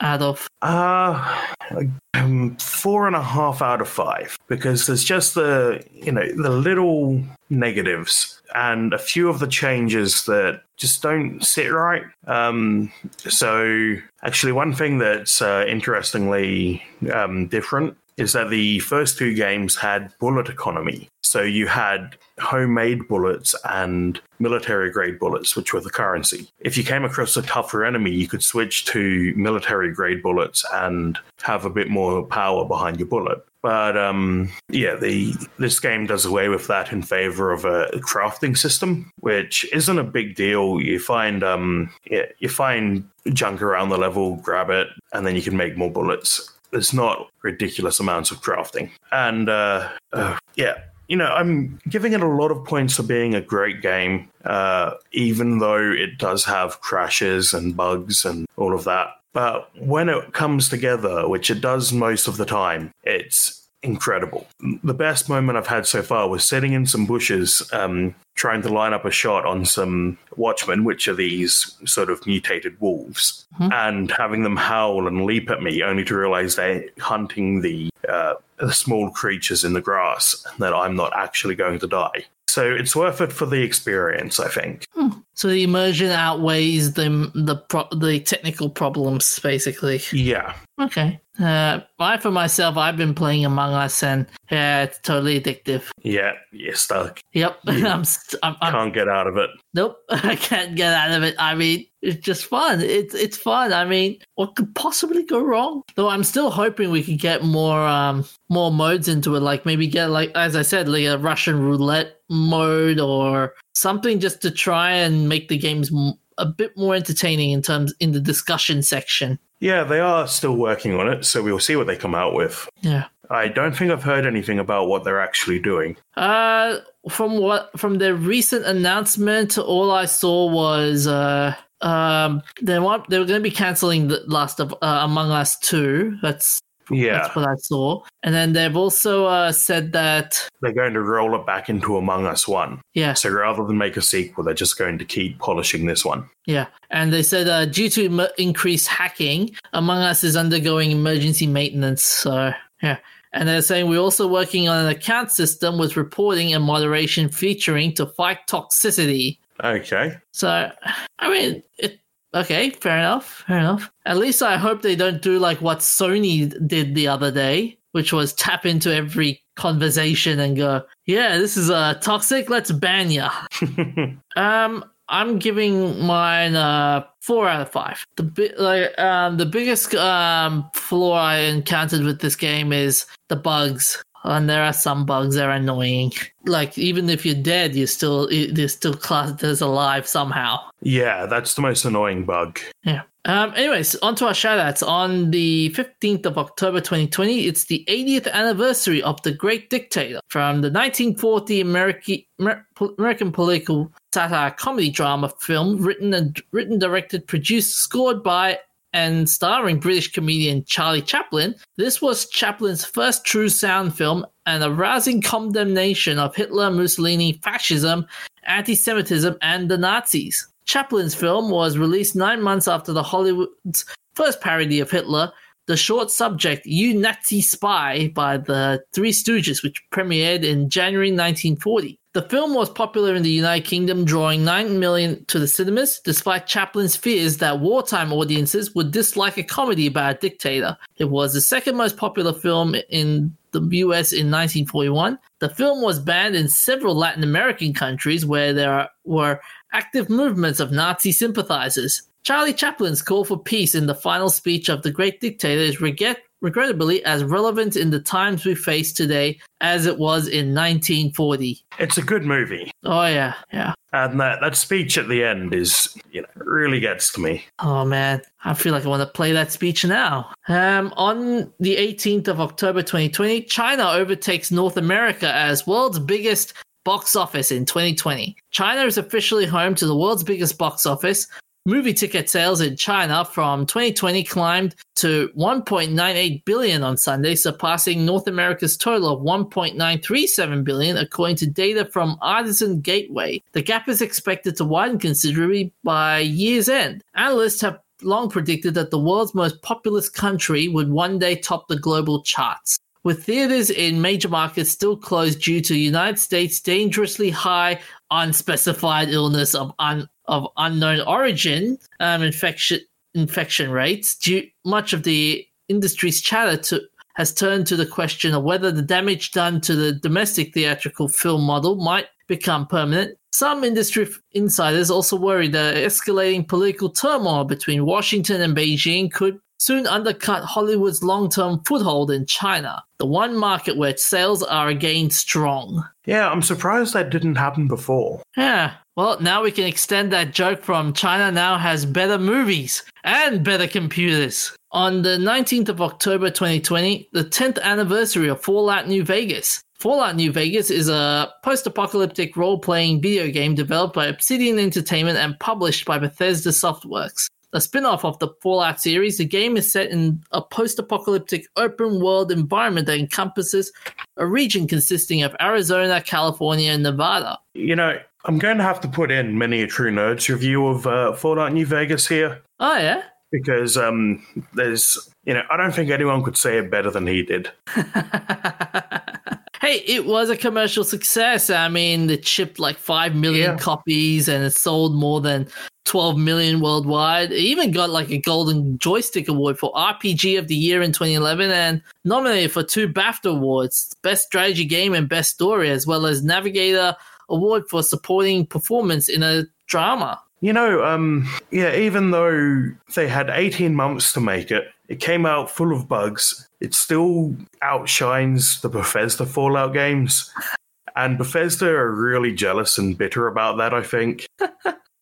out of? Uh... Um, four and a half out of five, because there's just the you know the little negatives and a few of the changes that just don't sit right. Um, so actually, one thing that's uh, interestingly um, different is that the first two games had bullet economy. So you had homemade bullets and military-grade bullets, which were the currency. If you came across a tougher enemy, you could switch to military-grade bullets and have a bit more power behind your bullet. But um, yeah, the this game does away with that in favor of a crafting system, which isn't a big deal. You find um, yeah, you find junk around the level, grab it, and then you can make more bullets. There's not ridiculous amounts of crafting. And uh, uh, yeah. You know, I'm giving it a lot of points for being a great game, uh, even though it does have crashes and bugs and all of that. But when it comes together, which it does most of the time, it's incredible. The best moment I've had so far was sitting in some bushes, um, trying to line up a shot on some Watchmen, which are these sort of mutated wolves, mm-hmm. and having them howl and leap at me, only to realize they're hunting the, uh, the small creatures in the grass, and that I'm not actually going to die. So it's worth it for the experience, I think. Hmm. So the immersion outweighs the the, pro- the technical problems, basically. Yeah. Okay. Uh, I, for myself, I've been playing Among Us, and uh, it's totally addictive. Yeah, you're stuck. Yep. You I'm, I'm, I'm, can't get out of it. Nope, I can't get out of it. I mean, it's just fun. It's it's fun. I mean, what could possibly go wrong? Though I'm still hoping we could get more um more modes into it, like maybe get, like as I said, like a Russian roulette mode or something, just to try and make the games a bit more entertaining in terms in the discussion section. Yeah, they are still working on it, so we'll see what they come out with. Yeah. I don't think I've heard anything about what they're actually doing. Uh, from what from their recent announcement, all I saw was uh, um, they want they were going to be canceling the last of uh, Among Us two. That's yeah, that's what I saw. And then they've also uh, said that they're going to roll it back into Among Us one. Yeah. So rather than make a sequel, they're just going to keep polishing this one. Yeah. And they said uh, due to im- increased hacking, Among Us is undergoing emergency maintenance. So yeah. And they're saying we're also working on an account system with reporting and moderation featuring to fight toxicity. Okay. So, I mean, it, okay, fair enough, fair enough. At least I hope they don't do like what Sony did the other day, which was tap into every conversation and go, yeah, this is uh, toxic, let's ban ya. um, I'm giving mine a four out of five. The bi- like um, the biggest um, flaw I encountered with this game is the bugs. And there are some bugs that are annoying. Like, even if you're dead, you're still you're still classed as alive somehow. Yeah, that's the most annoying bug. Yeah. Um. Anyways, on to our shoutouts. On the fifteenth of October twenty twenty, it's the eightieth anniversary of The Great Dictator, from the nineteen forty American American political satire comedy drama film written and written, directed, produced, scored by, and starring British comedian Charlie Chaplin. This was Chaplin's first true sound film and a rousing condemnation of Hitler, Mussolini, fascism, anti-Semitism, and the Nazis. Chaplin's film was released nine months after the Hollywood's first parody of Hitler, the short subject You Nazi Spy by the Three Stooges, which premiered in January nineteen forty. The film was popular in the United Kingdom, drawing nine million to the cinemas, despite Chaplin's fears that wartime audiences would dislike a comedy about a dictator. It was the second most popular film in the U S in nineteen forty-one. The film was banned in several Latin American countries where there were active movements of Nazi sympathizers. Charlie Chaplin's call for peace in the final speech of The Great Dictator is regret- regrettably as relevant in the times we face today as it was in nineteen forty. It's a good movie. Oh, yeah, yeah. And that, that speech at the end is, you know, really gets to me. Oh, man. I feel like I want to play that speech now. Um, on the eighteenth of October twenty twenty, China overtakes North America as world's biggest box office in twenty twenty. China is officially home to the world's biggest box office. Movie ticket sales in China from twenty twenty climbed to one point nine eight billion dollars on Sunday, surpassing North America's total of one point nine three seven billion dollars, according to data from Artisan Gateway. The gap is expected to widen considerably by year's end. Analysts have long predicted that the world's most populous country would one day top the global charts, with theaters in major markets still closed due to the United States' dangerously high unspecified illness of un- of unknown origin um, infection infection rates. Due, much of the industry's chatter to, has turned to the question of whether the damage done to the domestic theatrical film model might become permanent. Some industry insiders also worry that escalating political turmoil between Washington and Beijing could soon undercut Hollywood's long-term foothold in China, the one market where sales are again strong. Yeah, I'm surprised that didn't happen before. Yeah, well, now we can extend that joke from China now has better movies and better computers. On the nineteenth of October twenty twenty, the tenth anniversary of Fallout New Vegas. Fallout New Vegas is a post-apocalyptic role-playing video game developed by Obsidian Entertainment and published by Bethesda Softworks. a spin-off of the Fallout series. The game is set in a post-apocalyptic open-world environment that encompasses a region consisting of Arizona, California, and Nevada. You know, I'm going to have to put in Many a True Nerd's review of uh, Fallout New Vegas here. Oh, yeah? Because um, there's, you know, I don't think anyone could say it better than he did. Hey, it was a commercial success. I mean, it shipped like five million yeah. copies and it sold more than twelve million worldwide. It even got like a Golden Joystick Award for R P G of the Year in twenty eleven and nominated for two BAFTA Awards, Best Strategy Game and Best Story, as well as Navigator Award for Supporting Performance in a Drama. You know, um, yeah, even though they had eighteen months to make it, it came out full of bugs. It still outshines the Bethesda Fallout games. And Bethesda are really jealous and bitter about that, I think.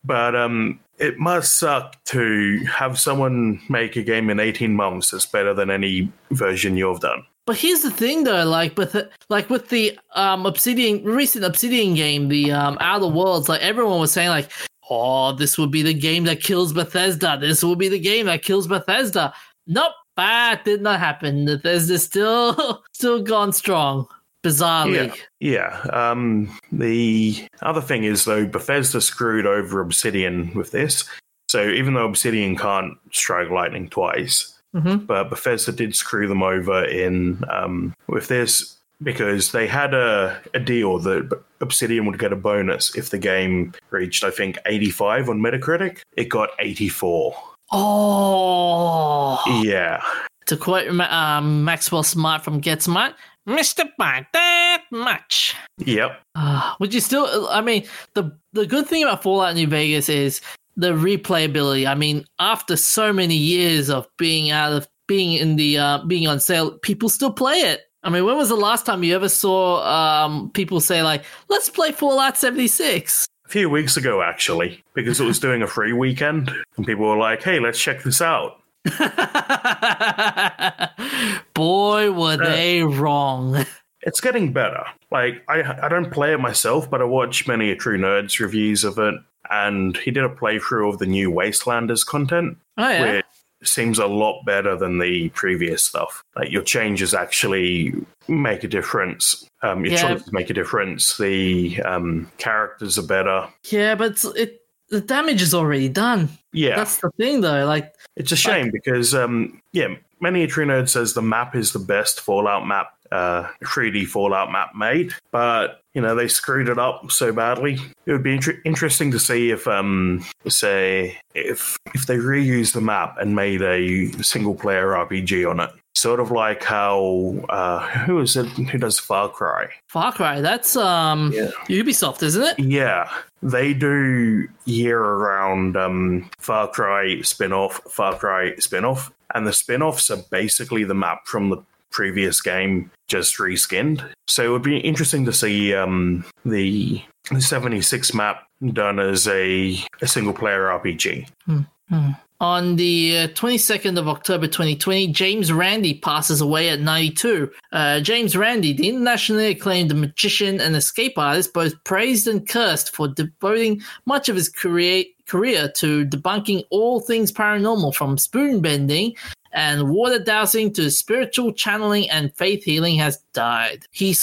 But um, it must suck to have someone make a game in eighteen months that's better than any version you've done. But here's the thing, though, like, but the, like with the um, Obsidian recent Obsidian game, the um, Outer Worlds, like everyone was saying, like, oh, this will be the game that kills Bethesda. This will be the game that kills Bethesda. Nope, that did not happen. Bethesda's still, still gone strong, bizarrely. Yeah, yeah. Um, the other thing is, though, Bethesda screwed over Obsidian with this. So even though Obsidian can't strike lightning twice, mm-hmm. but Bethesda did screw them over in um, with this because they had a, a deal that Obsidian would get a bonus if the game reached, I think, eighty-five on Metacritic. It got eighty-four. Oh. Yeah. To quote um, Maxwell Smart from Get Smart, Mister Buy That Much. Yep. Uh, would you still, I mean, the, the good thing about Fallout New Vegas is the replayability. I mean, after so many years of being out of, being in the, uh, being on sale, people still play it. I mean, when was the last time you ever saw um, people say, like, let's play Fallout seventy-six? A few weeks ago, actually, because it was doing a free weekend, and people were like, hey, let's check this out. Boy, were uh, they wrong. It's getting better. Like, I, I don't play it myself, but I watch Many a True Nerd's reviews of it, and he did a playthrough of the new Wastelanders content. Oh, yeah? Which seems a lot better than the previous stuff. Like, your changes actually make a difference. Um, your yeah. choices make a difference. The um, characters are better. Yeah, but it's, it the damage is already done. Yeah, that's the thing, though. Like, it's a shame like, because um, yeah, Many a True Nerd says the map is the best Fallout map, uh, three D Fallout map made, but. You know, they screwed it up so badly. It would be inter- interesting to see if, um, say, if if they reused the map and made a single-player R P G on it. Sort of like how, uh, who is it who does Far Cry? Far Cry, that's um, yeah. Ubisoft, isn't it? Yeah, they do year-round um, Far Cry spin-off, Far Cry spin-off, and the spin-offs are basically the map from the previous game just reskinned. So it would be interesting to see um, the seventy-six map done as a, a single-player R P G. Mm-hmm. On the uh, twenty-second of October twenty twenty, James Randi passes away at ninety-two. Uh, James Randi, the internationally acclaimed magician and escape artist, both praised and cursed for devoting much of his career, career to debunking all things paranormal, from spoon bending and water dowsing to spiritual channeling and faith healing, has died. He,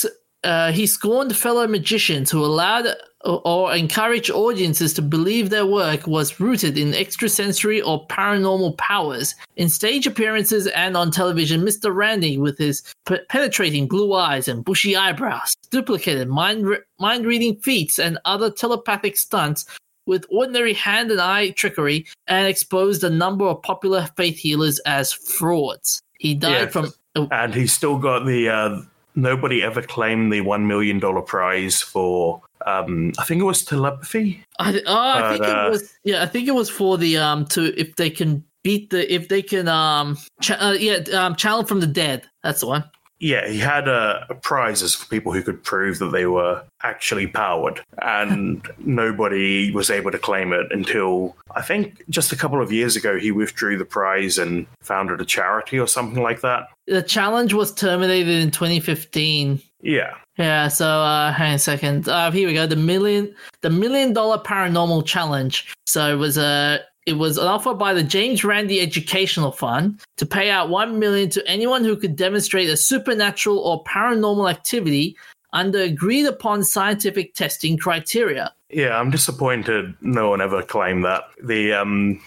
uh, he scorned fellow magicians who allowed or, or encouraged audiences to believe their work was rooted in extrasensory or paranormal powers. In stage appearances and on television, Mister Randi, with his pe- penetrating blue eyes and bushy eyebrows, duplicated mind re- mind-reading feats and other telepathic stunts with ordinary hand and eye trickery, and exposed a number of popular faith healers as frauds. He died yes. from... And he's still got the... Uh, nobody ever claimed the one million dollars prize for... Um, I think it was telepathy? I, oh, I but, think uh, it was... Yeah, I think it was for the... um to If they can beat the... If they can... um ch- uh, Yeah, um, channel from the dead. That's the one. Yeah, he had uh, prizes for people who could prove that they were actually powered, and nobody was able to claim it until, I think, just a couple of years ago, he withdrew the prize and founded a charity or something like that. The challenge was terminated in twenty fifteen. Yeah. Yeah, so uh, hang on a second. Uh, here we go, the million, the million dollar paranormal challenge. So it was a... Uh, It was an offer by the James Randi Educational Fund to pay out one million dollars to anyone who could demonstrate a supernatural or paranormal activity under agreed-upon scientific testing criteria. Yeah, I'm disappointed no one ever claimed that. The um,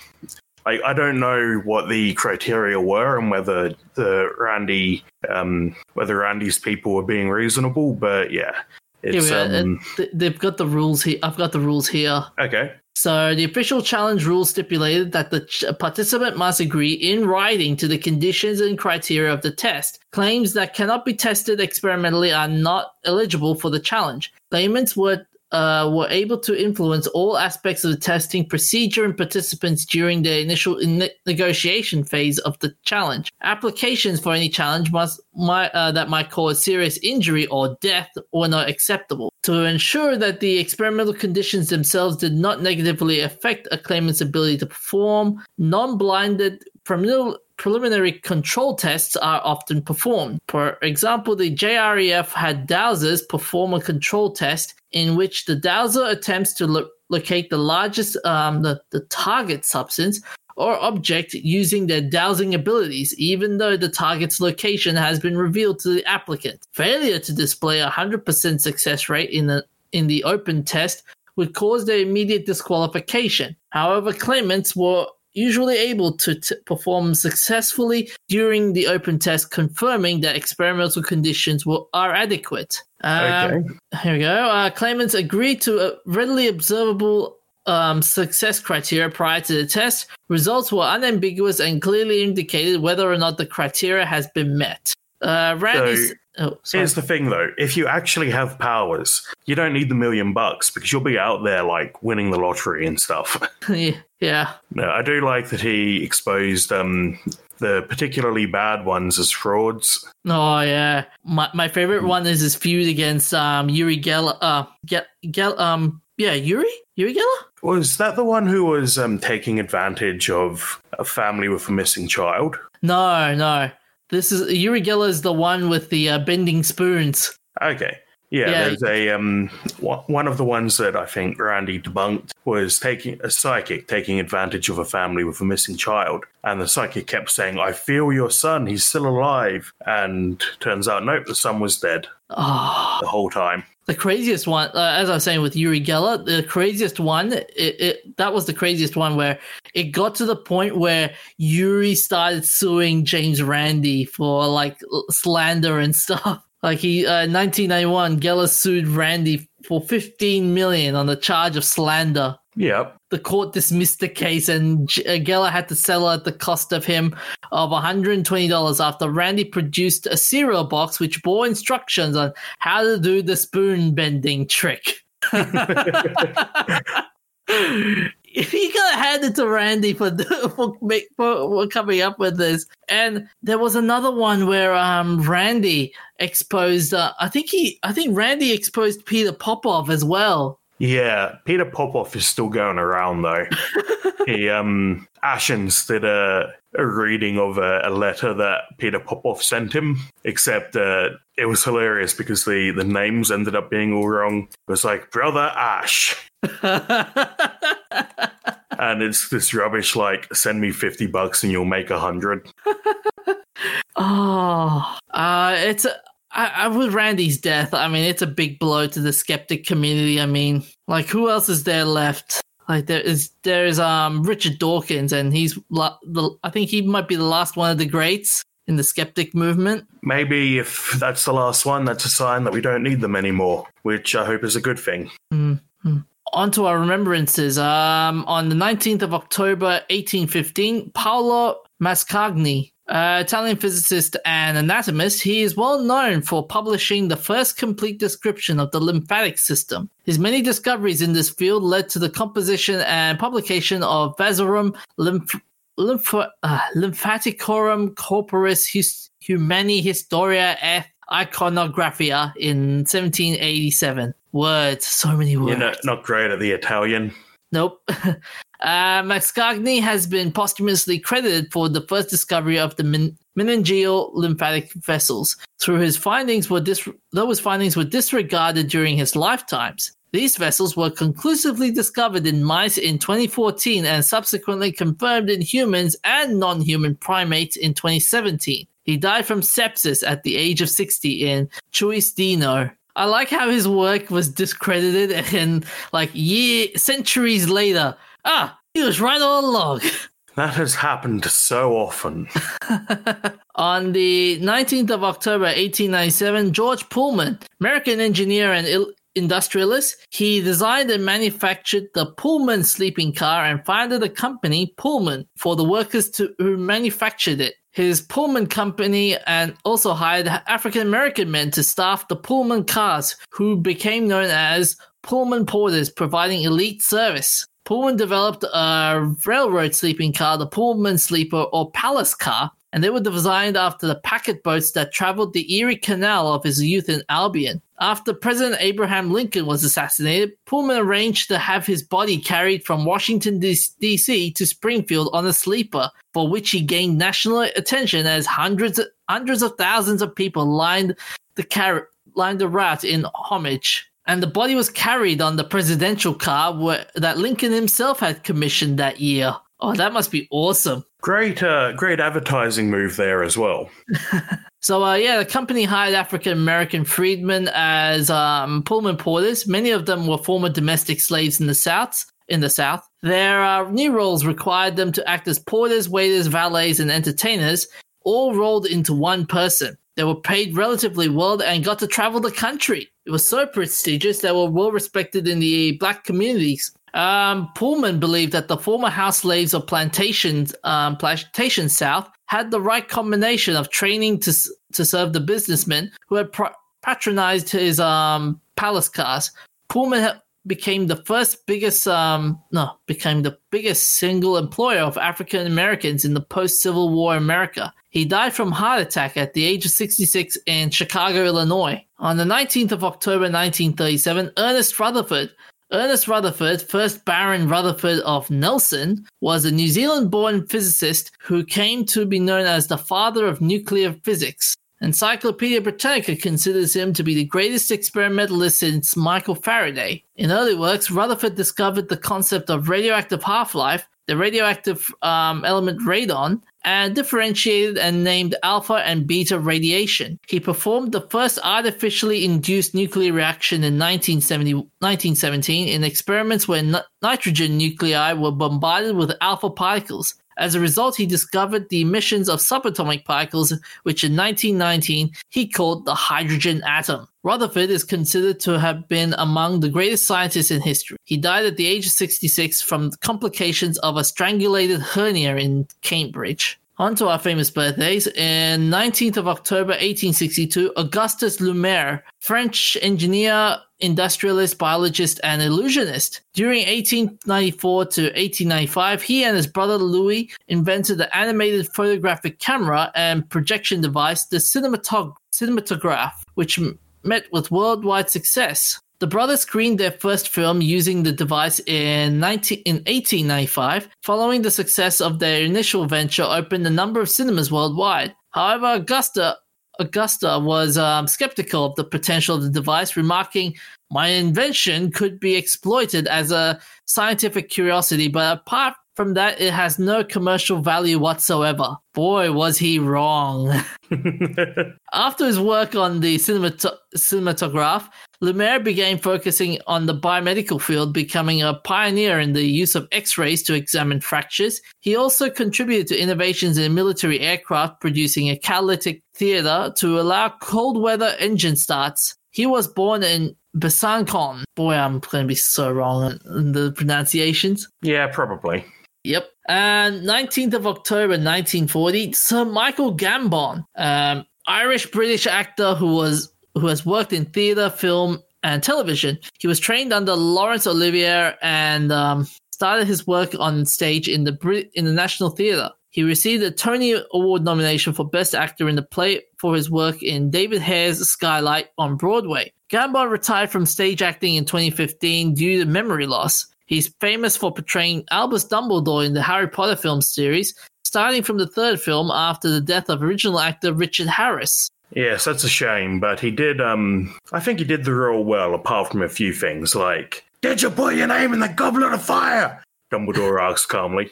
I, I don't know what the criteria were and whether the Randy, um, whether Randy's people were being reasonable, but yeah, it's here we are. Um, they've got the rules here. I've got the rules here. Okay. So the official challenge rules stipulated that the ch- participant must agree in writing to the conditions and criteria of the test. Claims that cannot be tested experimentally are not eligible for the challenge. Claimants were uh, were able to influence all aspects of the testing procedure and participants during the initial in- negotiation phase of the challenge. Applications for any challenge must might, uh, that might cause serious injury or death were not acceptable. To ensure that the experimental conditions themselves did not negatively affect a claimant's ability to perform, non-blinded preliminary control tests are often performed. For example, the J R E F had dowsers perform a control test in which the dowser attempts to lo- locate the largest, um, the, the target substance or object using their dowsing abilities, even though the target's location has been revealed to the applicant. Failure to display a one hundred percent success rate in the, in the open test would cause their immediate disqualification. However, claimants were usually able to t- perform successfully during the open test, confirming that experimental conditions were, are adequate. Um, okay. Here we go. Uh, claimants agreed to a readily observable Um, success criteria prior to the test. Results were unambiguous and clearly indicated whether or not the criteria has been met. Uh, Randy's, so oh, sorry. Here's the thing, though. If you actually have powers, you don't need the million bucks because you'll be out there, like, winning the lottery and stuff. Yeah. No, I do like that he exposed um, the particularly bad ones as frauds. Oh, yeah. My my favorite one is his feud against um, Uri Geller. Uh, Gell- Gell- um, yeah, Uri? Uri Geller? Was that the one who was um, taking advantage of a family with a missing child? No, no. This is Uri Geller is the one with the uh, bending spoons. Okay. Yeah, yeah, there's a um one of the ones that I think Randy debunked was taking a psychic taking advantage of a family with a missing child, and the psychic kept saying, "I feel your son; he's still alive." And turns out, nope, the son was dead oh. the whole time. The craziest one, uh, as I was saying with Uri Geller, the craziest one, it, it that was the craziest one where it got to the point where Yuri started suing James Randi for like slander and stuff. Like he, uh, nineteen ninety-one, Geller sued Randy for fifteen million dollars on the charge of slander. Yep. The court dismissed the case, and G- Geller had to settle at the cost of him of one hundred twenty dollars after Randy produced a cereal box which bore instructions on how to do the spoon bending trick. You gotta hand it to Randy for, for for coming up with this. And there was another one where um Randy exposed. Uh, I think he. I think Randy exposed Peter Popov as well. Yeah, Peter Popov is still going around though. He um Ashens did a a reading of a, a letter that Peter Popov sent him. Except uh, it was hilarious because the the names ended up being all wrong. It was like Brother Ash. And it's this rubbish like, send me fifty bucks and you'll make a hundred. Oh, uh, it's a, I, I, with Randy's death, I mean, it's a big blow to the skeptic community. I mean, like, who else is there left? Like, there is there is um Richard Dawkins, and he's la- the, I think he might be the last one of the greats in the skeptic movement. Maybe if that's the last one, that's a sign that we don't need them anymore, which I hope is a good thing. Mm-hmm. On to our remembrances. Um, on the nineteenth of October, eighteen fifteen, Paolo Mascagni, uh, Italian physicist and anatomist, he is well known for publishing the first complete description of the lymphatic system. His many discoveries in this field led to the composition and publication of Vasorum lymph- lymph- uh, Lymphaticorum Corporis Hus- Humani Historia et Iconographia in seventeen eighty-seven. Words, so many words. You're not, not great at the Italian. Nope. uh, Mascagni has been posthumously credited for the first discovery of the men- meningeal lymphatic vessels. Through his findings were dis- those findings were disregarded during his lifetimes. These vessels were conclusively discovered in mice in twenty fourteen and subsequently confirmed in humans and non-human primates in twenty seventeen. He died from sepsis at the age of sixty in Ciustino. I like how his work was discredited and, like, year, centuries later, ah, he was right all along. That has happened so often. On the nineteenth of October, eighteen ninety-seven, George Pullman, American engineer and il- industrialist, he designed and manufactured the Pullman sleeping car and founded the company Pullman for the workers to, who manufactured it. His Pullman company and also hired African-American men to staff the Pullman cars, who became known as Pullman porters, providing elite service. Pullman developed a railroad sleeping car, the Pullman sleeper or palace car, and they were designed after the packet boats that traveled the Erie Canal of his youth in Albion. After President Abraham Lincoln was assassinated, Pullman arranged to have his body carried from Washington, D C to Springfield on a sleeper, for which he gained national attention as hundreds of, hundreds of thousands of people lined the, car- lined the route in homage. And the body was carried on the presidential car where, that Lincoln himself had commissioned that year. Oh, that must be awesome. Great uh, great advertising move there as well. So, uh, yeah, the company hired African-American freedmen as um, Pullman porters. Many of them were former domestic slaves in the South. In the South. Their uh, new roles required them to act as porters, waiters, valets, and entertainers, all rolled into one person. They were paid relatively well and got to travel the country. It was so prestigious they were well-respected in the black communities. Um, Pullman believed that the former house slaves of plantations, um, Plantation South had the right combination of training to to serve the businessmen who had pro- patronized his um, palace cars. Pullman ha- became the first biggest, um, no, became the biggest single employer of African Americans in the post-Civil War America. He died from heart attack at the age of sixty-six in Chicago, Illinois. On the nineteenth of October, nineteen thirty-seven, Ernest Rutherford, Ernest Rutherford, first Baron Rutherford of Nelson, was a New Zealand-born physicist who came to be known as the father of nuclear physics. Encyclopedia Britannica considers him to be the greatest experimentalist since Michael Faraday. In early works, Rutherford discovered the concept of radioactive half-life, the radioactive um, element radon, and differentiated and named alpha and beta radiation. He performed the first artificially induced nuclear reaction in nineteen seventeen in experiments where ni- nitrogen nuclei were bombarded with alpha particles. As a result, he discovered the emissions of subatomic particles, which in nineteen nineteen he called the hydrogen atom. Rutherford is considered to have been among the greatest scientists in history. He died at the age of sixty-six from complications of a strangulated hernia in Cambridge. On to our famous birthdays. On nineteenth of October eighteen sixty-two, Augustus Lumière, French engineer, industrialist, biologist, and illusionist. During eighteen ninety-four to eighteen ninety-five, he and his brother Louis invented the animated photographic camera and projection device, the cinematog- cinematograph, which m- met with worldwide success. The brothers screened their first film using the device in, nineteen, in eighteen ninety-five. Following the success of their initial venture, opened a number of cinemas worldwide. However, Augusta, Augusta was um, skeptical of the potential of the device, remarking, "My invention could be exploited as a scientific curiosity, but apart from that, it has no commercial value whatsoever." Boy, was he wrong. After his work on the cinemat- cinematograph, Lumière began focusing on the biomedical field, becoming a pioneer in the use of X-rays to examine fractures. He also contributed to innovations in military aircraft, producing a catalytic theater to allow cold weather engine starts. He was born in Besançon. Boy, I'm going to be so wrong in the pronunciations. Yeah, probably. Yep. And nineteenth of October nineteen forty, Sir Michael Gambon, um, Irish-British actor who was who has worked in theatre, film, and television. He was trained under Laurence Olivier and um, started his work on stage in the Brit- in the National Theatre. He received a Tony Award nomination for Best Actor in the play for his work in David Hare's Skylight on Broadway. Gambon retired from stage acting in twenty fifteen due to memory loss. He's famous for portraying Albus Dumbledore in the Harry Potter film series, starting from the third film after the death of original actor Richard Harris. Yes, that's a shame, but he did, um, I think he did the role well, apart from a few things, like, did you put your name in the Goblet of Fire? Dumbledore asks calmly.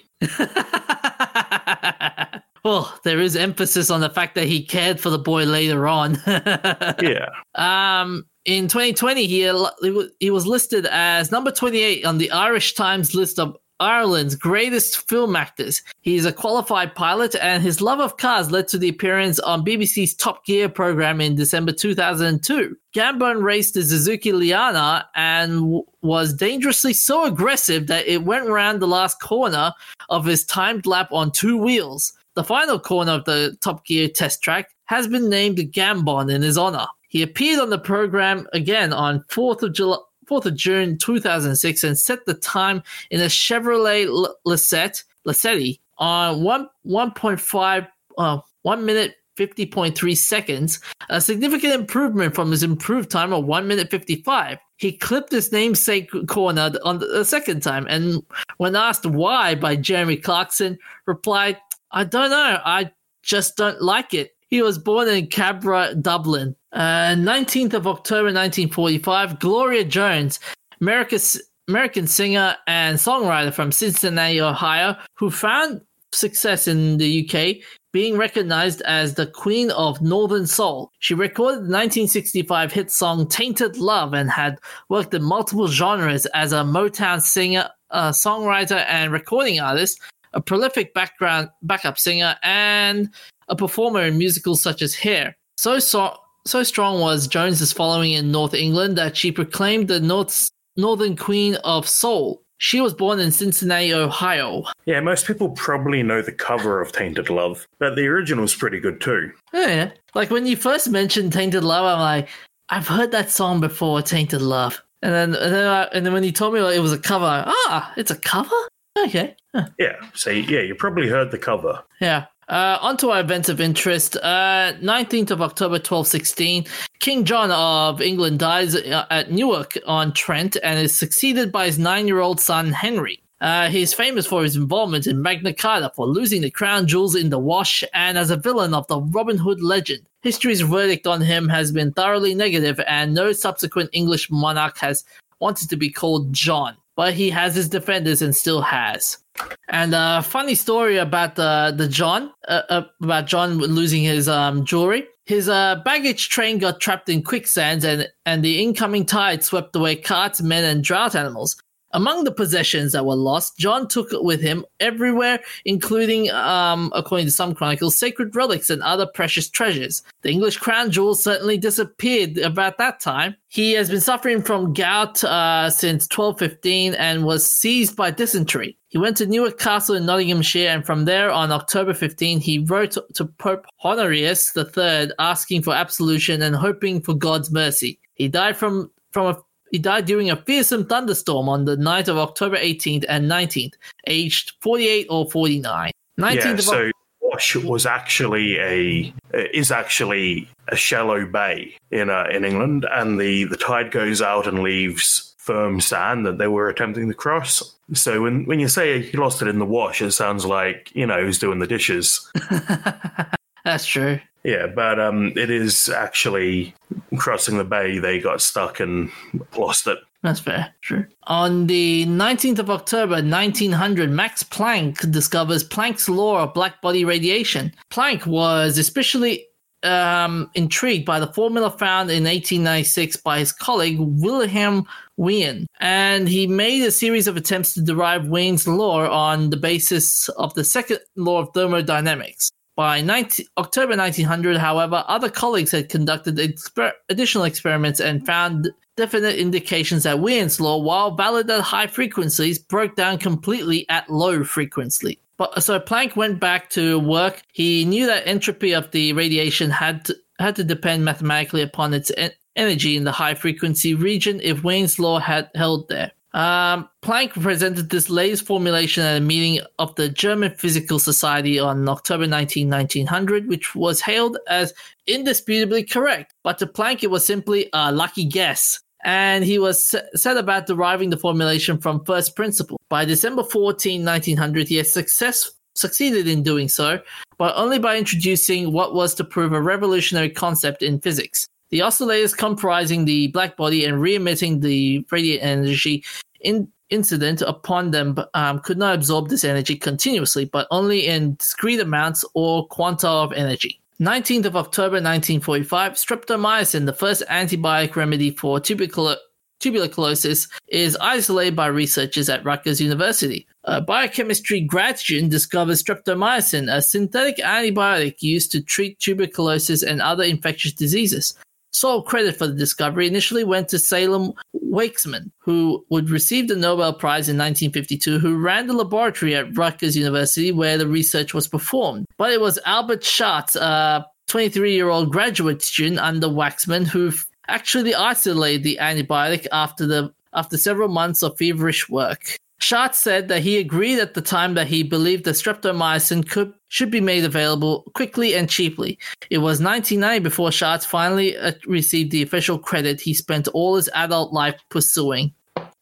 Well, there is emphasis on the fact that he cared for the boy later on. Yeah. Um, in twenty twenty, he, he was listed as number twenty-eight on the Irish Times list of Ireland's greatest film actors. He is a qualified pilot, and his love of cars led to the appearance on B B C's Top Gear program in December two thousand two. Gambone raced the Suzuki Liana and w- was dangerously so aggressive that it went round the last corner of his timed lap on two wheels. The final corner of the Top Gear test track has been named Gambon in his honor. He appeared on the program again on fourth of July. fourth of June two thousand six and set the time in a Chevrolet Lassette, Lassetti on one, one point five, uh, one minute fifty point three seconds, a significant improvement from his improved time of one minute fifty-five. He clipped his namesake corner on the second time and, when asked why by Jeremy Clarkson, replied, "I don't know, I just don't like it." He was born in Cabra, Dublin. Uh, nineteenth of October nineteen forty-five, Gloria Jones, America's, American singer and songwriter from Cincinnati, Ohio, who found success in the U K, being recognized as the Queen of Northern Soul. She recorded the nineteen sixty-five hit song Tainted Love and had worked in multiple genres as a Motown singer, uh, songwriter, and recording artist, a prolific background backup singer, and a performer in musicals such as Hair. So, so, so strong was Jones's following in North England that she proclaimed the North, Northern Queen of Soul. She was born in Cincinnati, Ohio. Yeah, most people probably know the cover of Tainted Love, but the original's pretty good too. Yeah, like when you first mentioned Tainted Love, I'm like, I've heard that song before, Tainted Love. And then, and then, I, and then when you told me it was a cover, I'm like, ah, it's a cover? Okay. Huh. Yeah, so yeah, you probably heard the cover. Yeah. Uh, on to our events of interest. Uh, nineteenth of October, twelve sixteen, King John of England dies at Newark on Trent and is succeeded by his nine-year-old son, Henry. Uh, he is famous for his involvement in Magna Carta, for losing the crown jewels in the wash, and as a villain of the Robin Hood legend. History's verdict on him has been thoroughly negative, and no subsequent English monarch has wanted to be called John. But he has his defenders and still has. And a uh, funny story about the the John, uh, uh, about John losing his um, jewelry. His uh, baggage train got trapped in quicksands, and, and the incoming tide swept away carts, men, and drowned animals. Among the possessions that were lost, John took with him everywhere, including, um, according to some chronicles, sacred relics and other precious treasures. The English crown jewels certainly disappeared about that time. He has been suffering from gout uh, since twelve fifteen and was seized by dysentery. He went to Newark Castle in Nottinghamshire, and from there, on October fifteenth, he wrote to Pope Honorius the third, asking for absolution and hoping for God's mercy. He died from, from a He died during a fearsome thunderstorm on the night of October eighteenth and nineteenth, aged forty-eight or forty-nine. Yeah, of so Wash was actually a is actually a shallow bay in uh, in England, and the, the tide goes out and leaves firm sand that they were attempting to cross. So when when you say he lost it in the Wash, it sounds like, you know, who's doing the dishes. That's true. Yeah, but um, it is actually crossing the bay. They got stuck and lost it. That's fair. True. On the nineteenth of October, nineteen hundred, Max Planck discovers Planck's law of black body radiation. Planck was especially um, intrigued by the formula found in eighteen ninety-six by his colleague Wilhelm Wien, and he made a series of attempts to derive Wien's law on the basis of the second law of thermodynamics. By nineteen, October nineteen hundred, however, other colleagues had conducted exper- additional experiments and found definite indications that Wien's law, while valid at high frequencies, broke down completely at low frequency. But, so Planck went back to work. He knew that entropy of the radiation had to, had to depend mathematically upon its en- energy in the high-frequency region if Wien's law had held there. Um, Planck presented this latest formulation at a meeting of the German Physical Society on October nineteenth, nineteen hundred, which was hailed as indisputably correct. But to Planck, it was simply a lucky guess, and he was set about deriving the formulation from first principle. By December fourteenth, nineteen hundred, he had success- succeeded in doing so, but only by introducing what was to prove a revolutionary concept in physics. The oscillators comprising the black body and re-emitting the radiant energy in incident upon them um, could not absorb this energy continuously, but only in discrete amounts or quanta of energy. nineteenth of October nineteen forty-five, streptomycin, the first antibiotic remedy for tuberculo- tuberculosis, is isolated by researchers at Rutgers University. A biochemistry graduate discovers streptomycin, a synthetic antibiotic used to treat tuberculosis and other infectious diseases. Sole credit for the discovery initially went to Salem Waksman, who would receive the Nobel Prize in nineteen fifty-two, who ran the laboratory at Rutgers University where the research was performed. But it was Albert Schatz, a twenty-three-year-old graduate student under Waksman, who actually isolated the antibiotic after the after several months of feverish work. Schatz said that he agreed at the time that he believed that streptomycin could should be made available quickly and cheaply. It was nineteen ninety before Schatz finally received the official credit he spent all his adult life pursuing.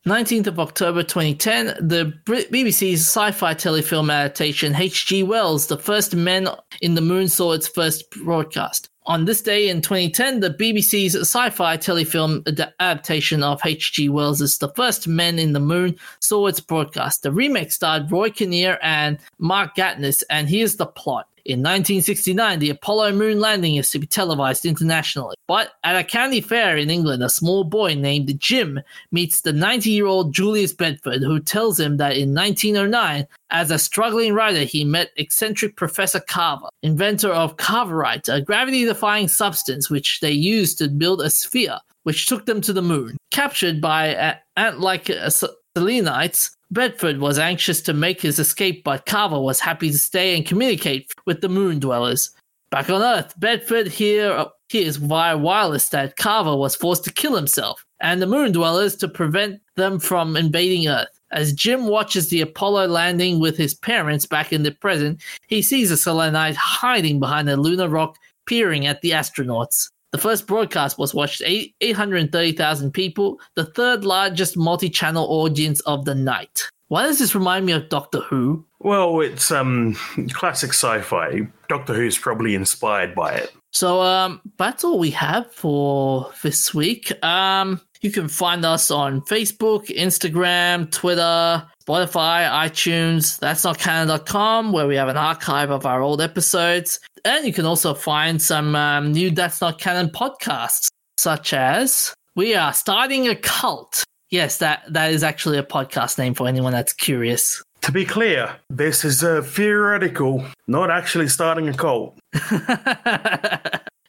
nineteenth of October twenty ten, the B B C's sci-fi telefilm adaptation H G. Wells, The First Men in the Moon, saw its first broadcast. On this day in twenty ten, the B B C's sci-fi telefilm adaptation of H G. Wells' The First Men in the Moon saw its broadcast. The remake starred Roy Kinnear and Mark Gatness, and here's the plot. In nineteen sixty-nine, the Apollo moon landing is to be televised internationally. But at a county fair in England, a small boy named Jim meets the ninety-year-old Julius Bedford, who tells him that in nineteen oh nine, as a struggling writer, he met eccentric Professor Carver, inventor of Carverite, a gravity-defying substance which they used to build a sphere, which took them to the moon. Captured by uh, ant-like uh, selenites, Bedford was anxious to make his escape, but Carver was happy to stay and communicate with the moon dwellers. Back on Earth, Bedford hear, hears via wireless that Carver was forced to kill himself, and the moon dwellers to prevent them from invading Earth. As Jim watches the Apollo landing with his parents back in the present, he sees a selenite hiding behind a lunar rock, peering at the astronauts. The first broadcast was watched eight hundred thirty thousand people, the third largest multi-channel audience of the night. Why does this remind me of Doctor Who? Well, it's um classic sci-fi. Doctor Who's probably inspired by it. So um, that's all we have for this week. Um, you can find us on Facebook, Instagram, Twitter, Spotify, iTunes, that's not canon dot com, where we have an archive of our old episodes. And you can also find some um, new That's Not Canon podcasts, such as We Are Starting a Cult. Yes, that, that is actually a podcast name for anyone that's curious. To be clear, this is a theoretical, not actually starting a cult.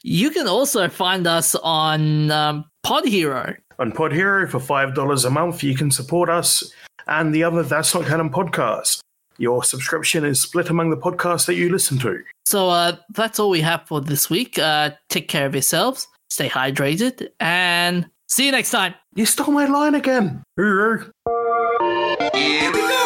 You can also find us on um, PodHero. On PodHero for five dollars a month, you can support us and the other That's Not Canon podcast. Your subscription is split among the podcasts that you listen to. So uh, that's all we have for this week. Uh, take care of yourselves, stay hydrated, and see you next time. You stole my line again. Here we go.